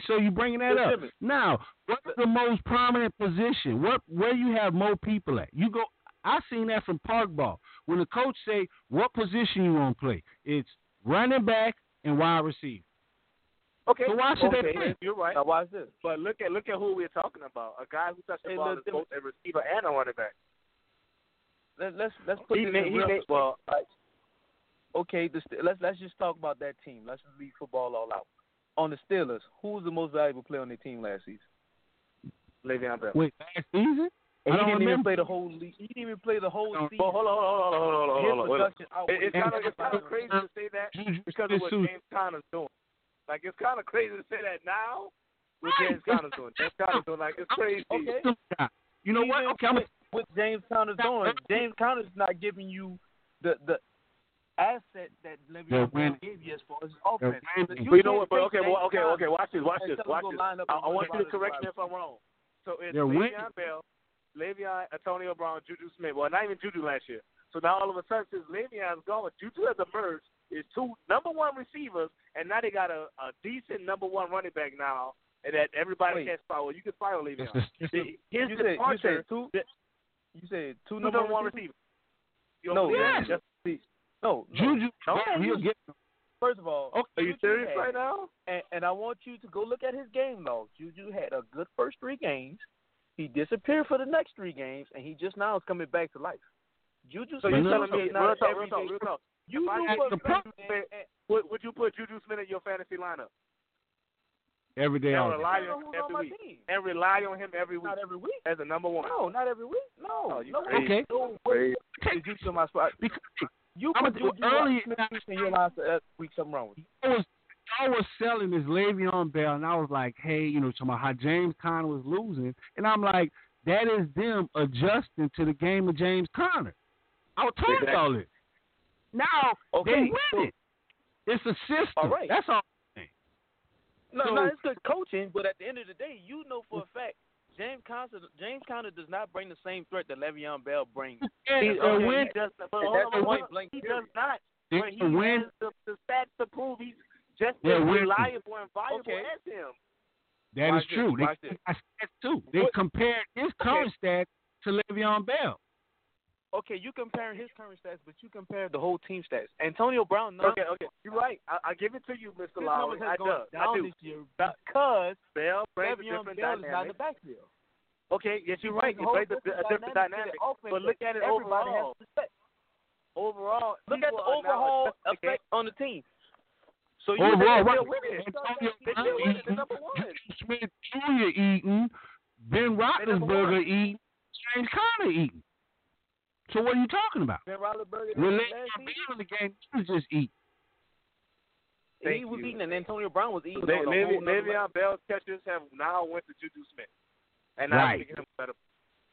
so you bringing that up. Now, what's the most prominent position? Where you have more people at? You go. I seen that from park ball. When the coach say, what position you want to play? It's running back and wide receiver. Okay. So why should they play? You're right. Now watch this. But look at who we're talking about. A guy who touched the ball as both a receiver and a running back. Let's put this in real. Well, okay, let's just talk about that team. Let's just leave football all out. On the Steelers, who was the most valuable player on their team last season? Le'Veon Bell. Wait, last season? And he didn't even play the whole league. He didn't even play the whole season. Hold on. It's kind of crazy to say that because of what James Conner's doing. Like, it's kind of crazy to say that now with James Conner's doing. James Conner's doing, like, it's crazy. Okay. You know what? Okay, what James Conner's doing. James Conner's not giving you the asset that Le'Veon Bell gave you as far as offense. Okay. Watch this. I want you to correct me if I'm wrong. So it's Le'Veon Bell, Le'Veon, Antonio Brown, Juju Smith. Well, not even Juju last year. So now all of a sudden, since Le'Veon's gone, Juju has emerged. It's two number one receivers, and now they got a decent number one running back now, and that everybody can't follow. You can follow Le'Veon. You said two number one receivers. No, Juju. He'll get them. First of all, are you serious right now? And I want you to go look at his game log. Juju had a good first three games. He disappeared for the next three games, and he just now is coming back to life. Juju. So you're telling me not every day. You would you put Juju Smith in your fantasy lineup? Every day. And rely on him every week. Not every week. As the number one. No, not every week. No. No okay. To my spot. You could do early in your last week something wrong with you. I was selling this Le'Veon Bell, and I was like, hey, you know, talking about how James Conner was losing. And I'm like, that is them adjusting to the game of James Conner. I was talking about it. Now, okay. They win it. It's a system. All right. That's all. No, it's good coaching, but at the end of the day, you know for a fact, James Conner does not bring the same threat that Le'Veon Bell brings. He does not. He has the stats to prove he's just as reliable and viable as him. That is true. They compared his current stats to Le'Veon Bell. Okay, you comparing his current stats, but you compare the whole team stats. Antonio Brown, no. Okay, you're right. I give it to you, Mr. Lowry. I do. This year because Le'Veon Bell is not the backfield. Okay, yes, you're right. You play a different dynamic. But look at it overall. Overall, look at the overall effect on the team. So you overall, right? They're winning. They're number one. Smith Jr. eating, Ben Roethlisberger eating, James Conner eating. So what are you talking about? Ben Roethlisberger in the game, he was just eating. He was eating, and Antonio Brown was eating. Le'Veon Bell's catchers have now went to Juju Smith, and now making him better.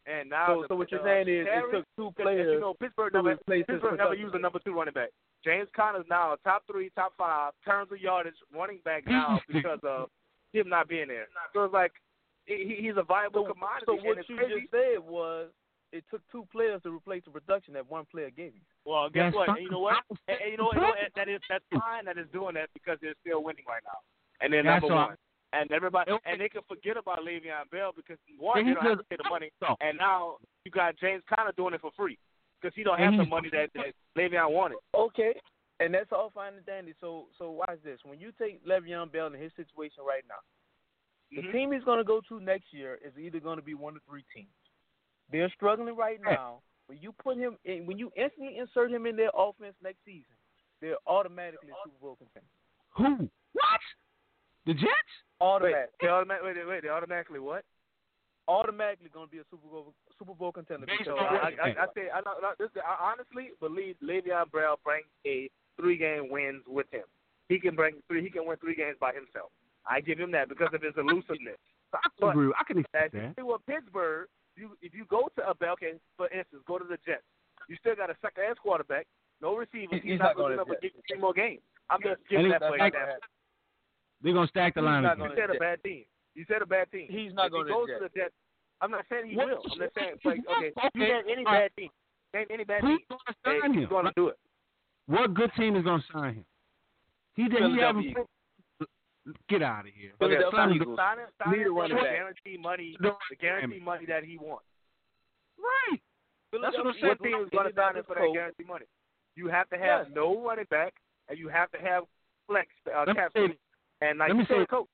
And now, so what you're saying is it took two players. You know, Pittsburgh never used a number two running back. James Conner is now a top three, top five terms of yardage running back now because of him not being there. So it's like he's a viable commodity. So what you just said was. It took two players to replace the production that one player gave you. Well, guess what? And you know what? And you know what? That's fine that it's doing that because they're still winning right now. And they're number one. And everybody, and they can forget about Le'Veon Bell because one, they don't have to pay the money. And now you got James Conner doing it for free because he don't have the money that Le'Veon wanted. Okay. And that's all fine and dandy. So watch this. When you take Le'Veon Bell in his situation right now, the team he's going to go to next year is either going to be one of three teams. They're struggling right now. When you put him in, when you instantly insert him in their offense next season, they're automatically Super Bowl contenders. Who? What? The Jets? Automatic. They automatically what? Automatically going to be a Super Bowl contender. I honestly believe Le'Veon Bell brings a 3-game wins with him. He can bring three. He can win 3 games by himself. I give him that because of his elusiveness. I can accept that. See what Pittsburgh. If you go to a Bell, okay, for instance, go to the Jets. You still got a second-ass quarterback, no receivers. He's not going to get 3 more games. I'm just giving that play. They're going to stack the line. You said a bad team. He's not going to go to the Jets. I'm not saying he will. I'm just saying, like, okay, you had any bad team. Name any bad team. He's going to do it. What good team is going to sign him? He haven't. Get out of here. Okay, the guarantee money that he wants. Right. That's what I'm saying. What team is going to sign him for that guarantee money? You have to have no running back, and you have to have flex cap space. And like you said, coach.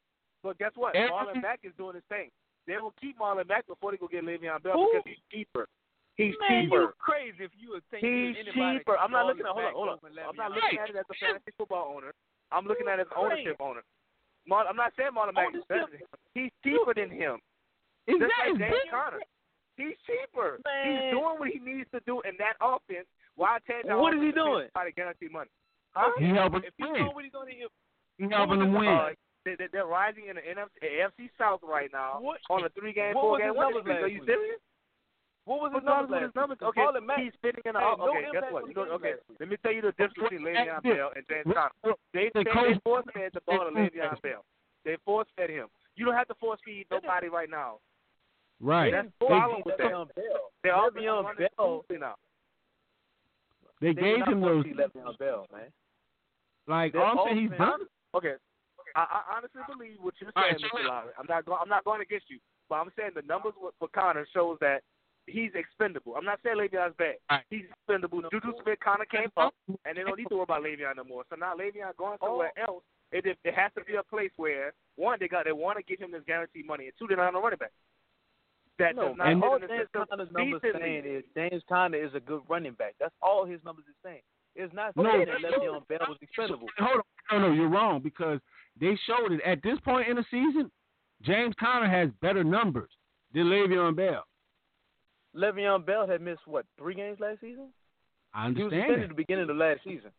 But guess what? Marlon Mack is doing his thing. They will keep Marlon Mack before they go get Le'Veon Bell because he's cheaper. You're crazy if you would think he's cheaper. I'm not looking at. Hold on. I'm not looking at it as a fantasy football owner. I'm looking at it as an ownership owner. I'm not saying Marlon Mack is better than him. He's cheaper than him. Just like James Conner. He's cheaper. Man. He's doing what he needs to do in that offense. Why take that? What is he doing? Try to guarantee money. Huh? He's helping him win. He's helping him win. They're rising in the AFC South right now on a 3-game, 4-game win. Are you serious? What was his numbers? Okay, he's fitting in the offense. Okay, guess what? Okay, let me tell you the difference between Le'Veon Bell and James Conner. They force-fed the ball to Le'Veon Bell. They force-fed him. You don't have to force-feed nobody right now. Right. That's the problem with that. They're all beyond Bell. They gave him those. Le'Veon Bell, man. Like, all I'm saying, he's done. Okay. I honestly believe what you're saying, Mr. Lowry. I'm not going against you, but I'm saying the numbers for Conner shows that he's expendable. I'm not saying Le'Veon's bad. Right. He's expendable. Juju Smith kind of came up, and they don't need to worry about Le'Veon no more. So now Le'Veon going somewhere else, it has to be a place where, one, they want to give him this guaranteed money, and two, they're not on running back. That no, does not and all James Conner's numbers saying is James Conner is a good running back. That's all his numbers are saying. It's not saying that Le'Veon Bell was expendable. Hold on. No, you're wrong because they showed it. At this point in the season, James Conner has better numbers than Le'Veon Bell. Le'Veon Bell had missed, what, 3 games last season? I understand. He was suspended at the beginning of last season.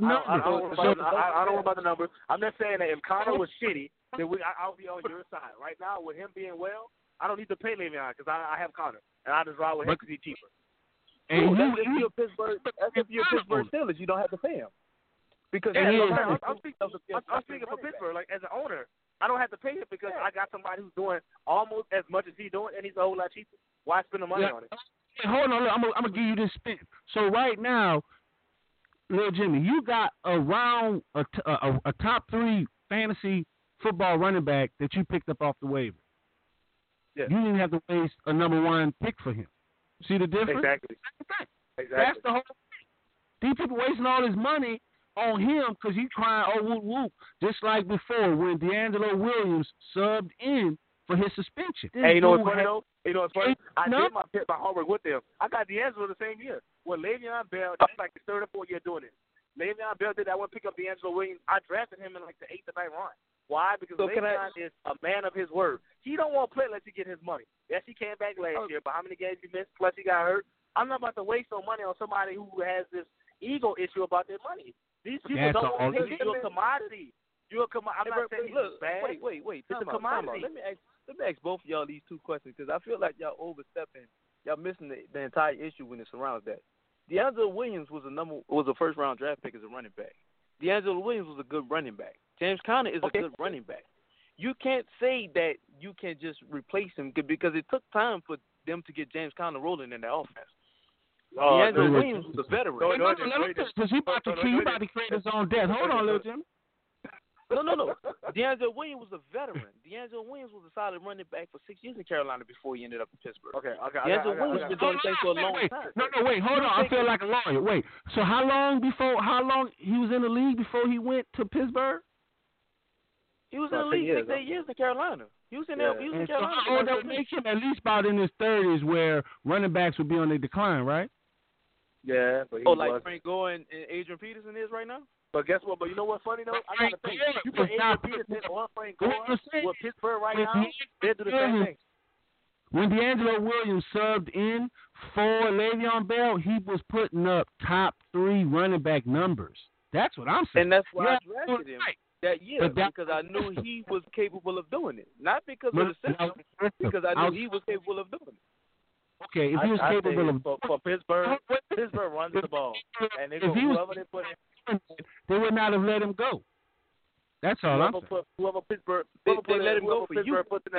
I don't know about the numbers. I'm just saying that if Conner was shitty, then I'll be on your side. Right now, with him being well, I don't need to pay Le'Veon because I have Conner, and I just ride with him because he's cheaper. And that's if you're Pittsburgh, Steelers, you don't have to pay him. Because I'm speaking for Pittsburgh, like as an owner, I don't have to pay him because I got somebody who's doing almost as much as he's doing, and he's a whole lot cheaper. Why spend the money on it? Hold on, look, I'm gonna give you this spin. So right now, Lil Jimmy, you got around a top 3 fantasy football running back that you picked up off the waiver. Yeah. You didn't have to waste a number 1 pick for him. See the difference? Exactly. That's the whole thing. These people wasting all this money on him because he crying, oh, whoop, whoop, just like before when D'Angelo Williams subbed in for his suspension. Hey, you know what's funny, though? I did my homework with them. I got D'Angelo the same year. Well, Le'Veon Bell, that's like the 3rd or 4th year doing it. Le'Veon Bell did that one pick up D'Angelo Williams. I drafted him in like the 8th or 9th round. Why? Because Le'Veon is a man of his word. He don't want to play unless he get his money. Yes, he came back last year, but how many games he missed? Plus, he got hurt. I'm not about to waste no money on somebody who has this ego issue about their money. These people don't want to pay. You're a commodity. I'm not saying he's bad. Wait. It's a commodity. Let me ask both of y'all these 2 questions because I feel like y'all overstepping. Y'all missing the entire issue when it surrounds that. D'Angelo Williams was a 1st-round draft pick as a running back. D'Angelo Williams was a good running back. James Conner is a good running back. You can't say that you can just replace him because it took time for them to get James Conner rolling in the offense. D'Angelo Williams was a veteran. Because he's about to create his own death. Hold on, Lil Jimmy. No. D'Angelo Williams was a veteran. D'Angelo Williams was a solid running back for 6 years in Carolina before he ended up in Pittsburgh. Okay. D'Angelo Williams been doing things for a long time. Wait. Hold on. I feel like a lawyer. Wait. So how long he was in the league before he went to Pittsburgh? He was in the league 6 to 8 years in Carolina. He was in there. He was in Carolina. So that would make him at least about in his 30s, where running backs would be on their decline, right? Yeah, but he was. Frank Gore and Adrian Peterson is right now. But guess what? But you know what's funny though? I gotta think you put Adrian Peterson or Frank Gore with Pittsburgh right now, they'll do the same thing. When D'Angelo Williams subbed in for Le'Veon Bell, he was putting up top 3 running back numbers. That's what I'm saying. And that's why I drafted him. That year because I knew he was capable of doing it. Not because of the system, because I knew he was capable of doing it. Okay, if he was capable of for Pittsburgh runs the ball. And they they would not have let him go. That's all I'm saying. Whoever Pittsburgh let him go for you, it wasn't.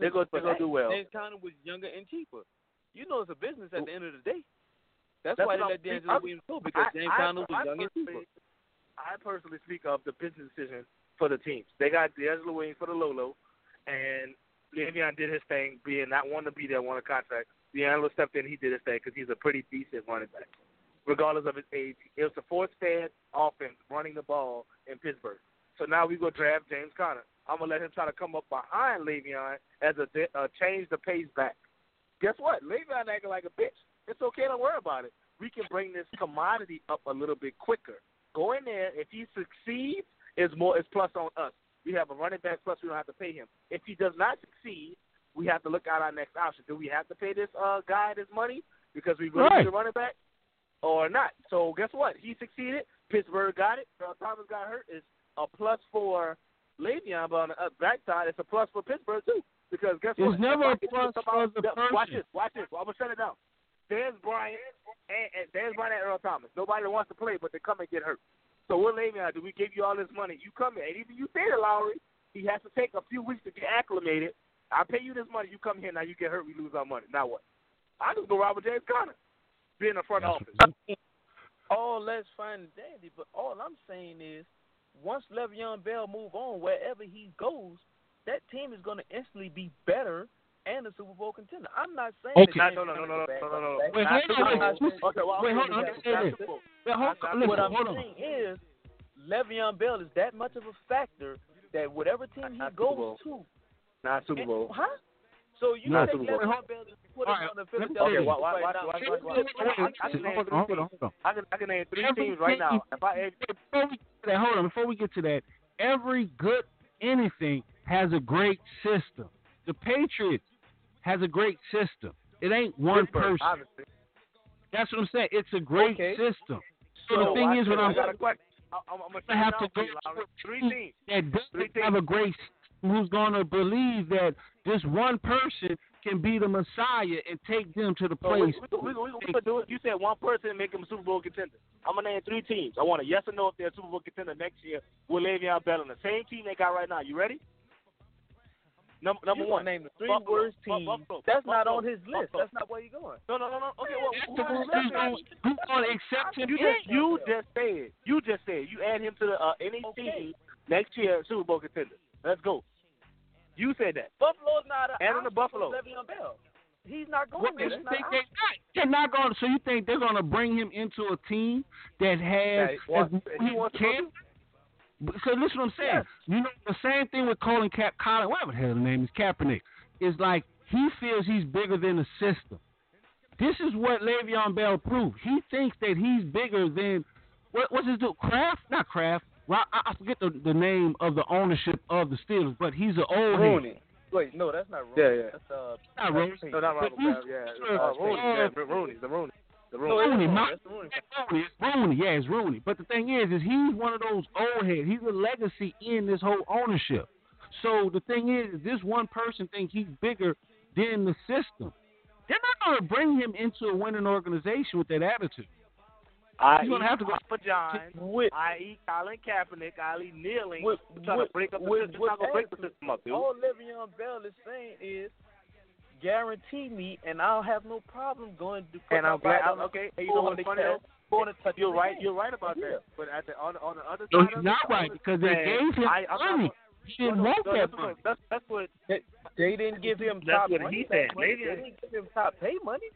They're going to do well. James Conner was younger and cheaper. You know it's a business at the end of the day. That's why they let D'Angelo Williams go because James Conner was young and cheaper. I personally speak of the business decision for the teams. They got D'Angelo Williams for the Lolo, and Le'Veon did his thing, being not wanting to be there, wanting a contract. D'Angelo stepped in, he did his thing because he's a pretty decent running back, regardless of his age. It was a force-fed offense running the ball in Pittsburgh. So now we go draft James Conner. I'm going to let him try to come up behind Le'Veon as a change the pace back. Guess what? Le'Veon acting like a bitch. It's okay, don't worry about it. We can bring this commodity up a little bit quicker. Go in there. If he succeeds, it's plus on us. We have a running back plus. We don't have to pay him. If he does not succeed, we have to look at our next option. Do we have to pay this guy this money because we really need a running back or not? So guess what? He succeeded. Pittsburgh got it. Earl Thomas got hurt. It's a plus for Le'Veon, but on the back side, it's a plus for Pittsburgh too because guess what? It's never a plus for the person. Watch this. I'm gonna shut it down. There's Bryant and Earl Thomas. Nobody wants to play, but they come and get hurt. So what Le'Veon do? We give you all this money. You come here. And even you say to Lowry, he has to take a few weeks to get acclimated. I pay you this money. You come here. Now you get hurt. We lose our money. Now what? I just go ride with James Conner, being in front office. All that's fine and dandy, but all I'm saying is once Le'Veon Bell move on, wherever he goes, that team is going to instantly be better and a Super Bowl contender. I'm not saying that. No. What I'm saying is Le'Veon Bell is that much of a factor that whatever team he goes to. Not Super Bowl. Huh? So you think Le'Veon Bell is put on the Philadelphia. Hold on. I can name 3 teams right now. Before we get to that, every good anything has a great system. The Patriots has a great system. It ain't one person. Obviously. That's what I'm saying. It's a great system. So the thing is, when I'm going to have to go to a team that doesn't have a great system, who's going to believe that this one person can be the Messiah and take them to the place. You said one person make them a Super Bowl contender. I'm going to name three teams. I want a yes or no if they're a Super Bowl contender next year with Le'Veon Bell on the same team they got right now. You ready? Number one. Name the three worst teams. That's not on his list. That's not where you're going. No. Okay, well, who's going to accept him? You just said. You add him to the any team next year Super Bowl contender. Let's go. You said that. Buffalo's not an option for Le'Veon Bell. He's not going there. They're not going. So you think they're going to bring him into a team that has he wants to So listen, what I'm saying. Yes. You know, the same thing with Colin, whatever the hell the name is, Kaepernick. It's like he feels he's bigger than the system. This is what Le'Veon Bell proved. He thinks that he's bigger than what's his dude? Kraft. Well, I forget the name of the ownership of the Steelers, but he's an old Rooney. Head. Wait, no, that's not Rooney. Yeah. That's, not Rooney. No, not Robert Kraft. Yeah, Rooney. It's Rooney. But the thing is he's one of those old heads. He's a legacy in this whole ownership. So the thing is this one person thinks he's bigger than the system. They're not going to bring him into a winning organization with that attitude. He's going to have to go for John, i.e. Colin Kaepernick, i.e. kneeling, trying to break up the system. Not going to break the system up, dude. All Le'Veon Bell is saying is, guarantee me, and I'll have no problem going to. And I'm glad. Okay, and you know what's funny? You're right about that. But at the on the other side, he's not right because they gave him money. He didn't want that money. That's what they didn't give him. That's what he said. They didn't give him top pay money.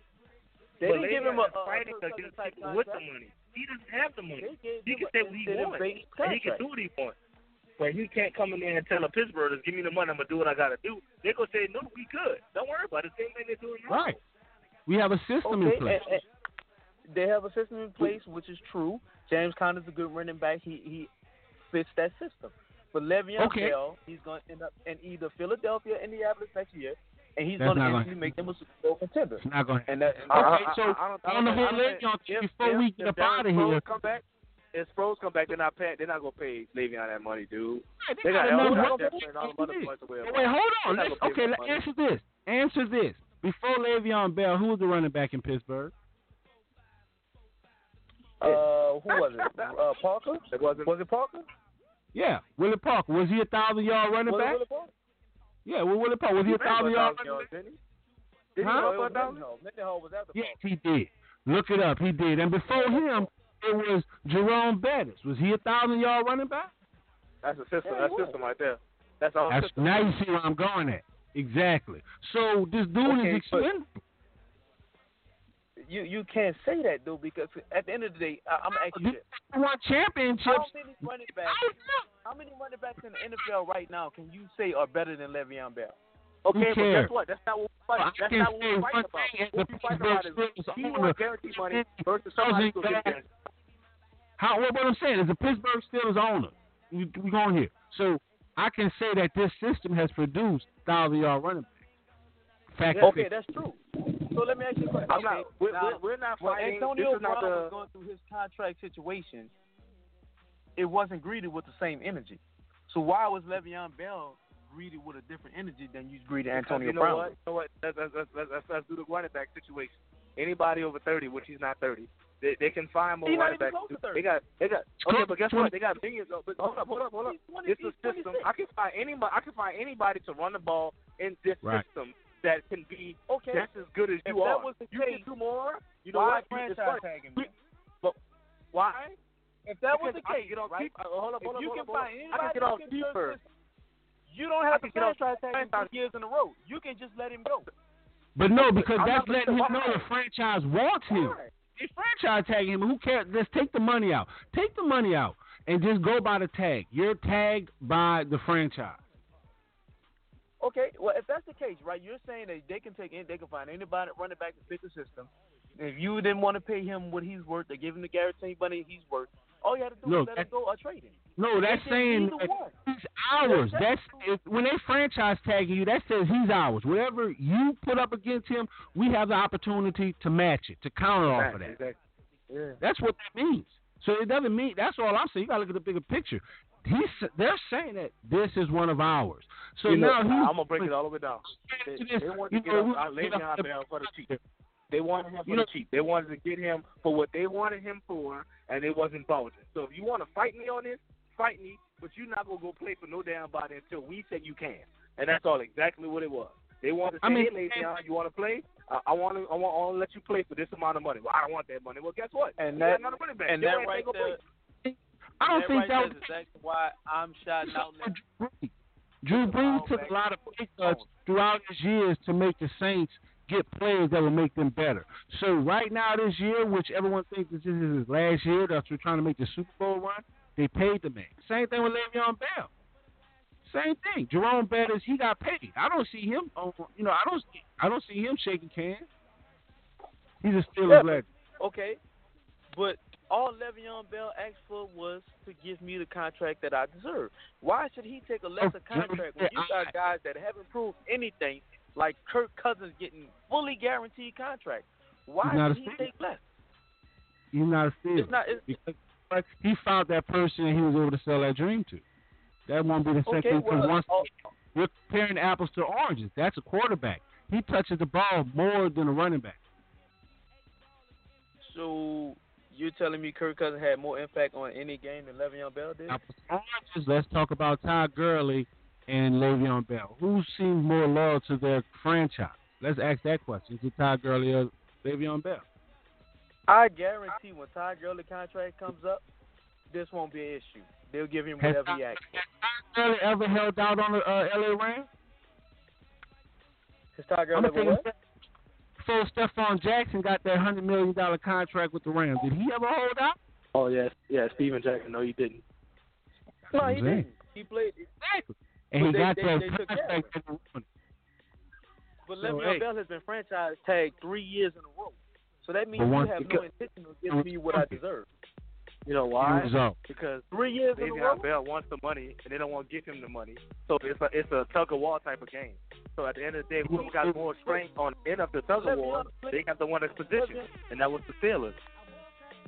They didn't give him a fighting against people with the money. He doesn't have the money. He can say what he wants. He can do what he wants. But he can't come in there and tell a Pittsburghers, give me the money, I'm going to do what I got to do. They're going to say, no, we good. Don't worry about it. Same thing they're doing now. Right. We have a system in place. And they have a system in place, which is true. James Conner's a good running back. He fits that system. But Le'Veon Bell, he's going to end up in either Philadelphia or Indianapolis next year, and he's going to make them a Super Bowl contender. It's not going to happen. So before we get up out of here. If pros come back, they're not going to pay Le'Veon that money, dude. Right, wait, hold on. Answer this. Before Le'Veon Bell, who was the running back in Pittsburgh? Who was it? Parker? Was it Parker? Yeah, Willie Parker. Was he a 1,000-yard running back? Yeah, Willie Parker. Was he a 1,000-yard running back? Did he go for 1,000? Mendenhall was after Parker. Yes, he did. Look it up. He did. And before him, it was Jerome Bettis. Was he a 1,000-yard running back? That's a system. Yeah, that's system right there. That's all. Now you see where I'm going at. Exactly. So this dude is expensive. You can't say that, dude, because at the end of the day, I'm asking you this. I want championships. How many running backs in the NFL right now can you say are better than Le'Veon Bell? Okay, but guess what? That's not what we're fighting. That's not what we're fighting about. What we're fighting about is he wants guarantee money versus somebody who gets guaranteed. What I'm saying is the Pittsburgh Steelers owner. We're going here. So I can say that this system has produced 1,000-yard running backs. Okay, that's true. So let me ask you a question. We're not fighting. Antonio Brown was going through his contract situation. It wasn't greeted with the same energy. So why was Le'Veon Bell greeted with a different energy than you greeted Antonio Brown? You know what? Let's do the running back situation. Anybody over 30, which he's not 30. They can find more running backs. They got. Okay, but guess what? They got millions. But hold up. It's a system. I can find anybody to run the ball in this system that can be just as good as you are. If that was the case, you can do more. You know why franchise tagging me? But why? If that was the case, right? Hold up. You can find anybody. I can get off deeper. You don't have to franchise tag him 2 years in a row. You can just let him go. But no, because that's letting him know the franchise wants him. They franchise tagging him. Who cares? Let's take the money out. Take the money out and just go by the tag. You're tagged by the franchise. Okay. Well, if that's the case, right, you're saying that they can find anybody running back to fit the system. If you didn't want to pay him what he's worth, they give him the guarantee money he's worth. All you had to do was let him go or trade him. No, that's saying he's ours. That's when they franchise tagging you, that says he's ours. Whatever you put up against him, we have the opportunity to match it, to counter off of that. Exactly. Yeah. That's what that means. So it doesn't mean, that's all I'm saying. You got to look at the bigger picture. They're saying that this is one of ours. So you now I'm going to break it all the way down. They want to get Le'Veon Bell for the cheap. They wanted him for the cheap. They wanted to get him for what they wanted him for, and it wasn't bulging. So if you want to fight me on this, fight me, but you're not going to go play for no damn body until we say you can. And that's all exactly what it was. They wanted to say, hey, Le'Veon, you want to play? I want to let you play for this amount of money. Well, I don't want that money. Well, guess what? And that money back. And that right there, I don't think that was exactly why I'm shouting out now. Drew Brees took a lot of pay cuts throughout his years to make the Saints get players that will make them better. So right now this year, which everyone thinks this is his last year, that's we're trying to make the Super Bowl run, they paid the man. Same thing with Le'Veon Bell. Same thing. Jerome Bettis, he got paid. I don't see him. I don't see him shaking hands. He's a Steelers legend. Okay, but all Le'Veon Bell asked for was to give me the contract that I deserve. Why should he take a lesser contract when you got guys that haven't proved anything, like Kirk Cousins getting fully guaranteed contract? Why should he take less? He's not a Steelers. Because he found that person and he was able to sell that dream to. That won't be the same thing. You're comparing apples to oranges. That's a quarterback. He touches the ball more than a running back. So you're telling me Kirk Cousins had more impact on any game than Le'Veon Bell did? Apples to oranges. Let's talk about Todd Gurley and Le'Veon Bell. Who seems more loyal to their franchise? Let's ask that question. Is it Todd Gurley or Le'Veon Bell? I guarantee when Todd Gurley contract comes up, this won't be an issue. They'll give him whatever he asks for. Has Todd Gurley ever held out on the LA Rams? Has Todd Gurley ever what? So Stephon Jackson got that $100 million contract with the Rams. Did he ever hold out? Oh, yes, Steven Jackson. No, he didn't. No, he didn't. He played. Exactly. And he got that contract with the Rams. But Le'Veon Bell has been franchise tagged 3 years in a row. So that means you have no intention of giving me what I deserve. You know why? Because 3 years Le'Veon Bell wants the money, and they don't want to give him the money. So it's a tug-of-war type of game. So at the end of the day, whoever got more strength on the end of the tug-of-war, they got the one that's position, and that was the Steelers.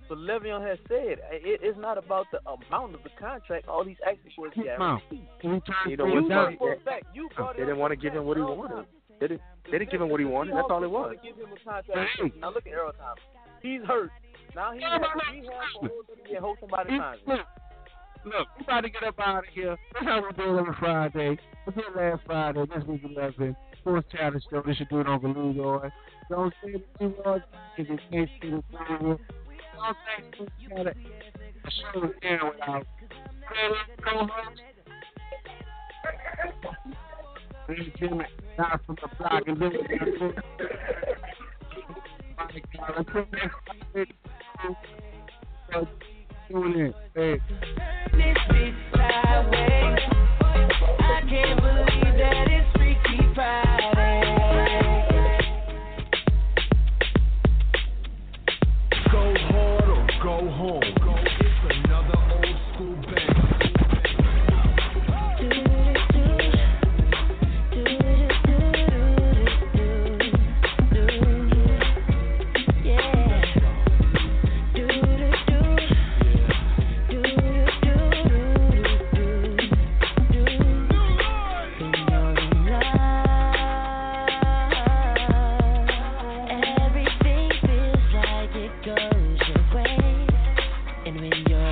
So Le'Veon has said, it's not about the amount of the contract. All he's asking for is guarantee. They didn't want to give him what he wanted. They didn't give him what he wanted. That's all it was. Now look at Earl Thomas. He's hurt. Now he hold somebody time. Look, we're about to get up out of here. That's how we do it on a Friday. We did last Friday. This week 11. Sports Challenge Show. This should do it on Uncle Leroy. Don't say it too much because it can't see the thing. Don't say it too much. The show is down without co-host. Ladies and gentlemen, now from the block and living in I can't believe that it's Freaky Friday. Go hard or go home. It's another old school bang. When you're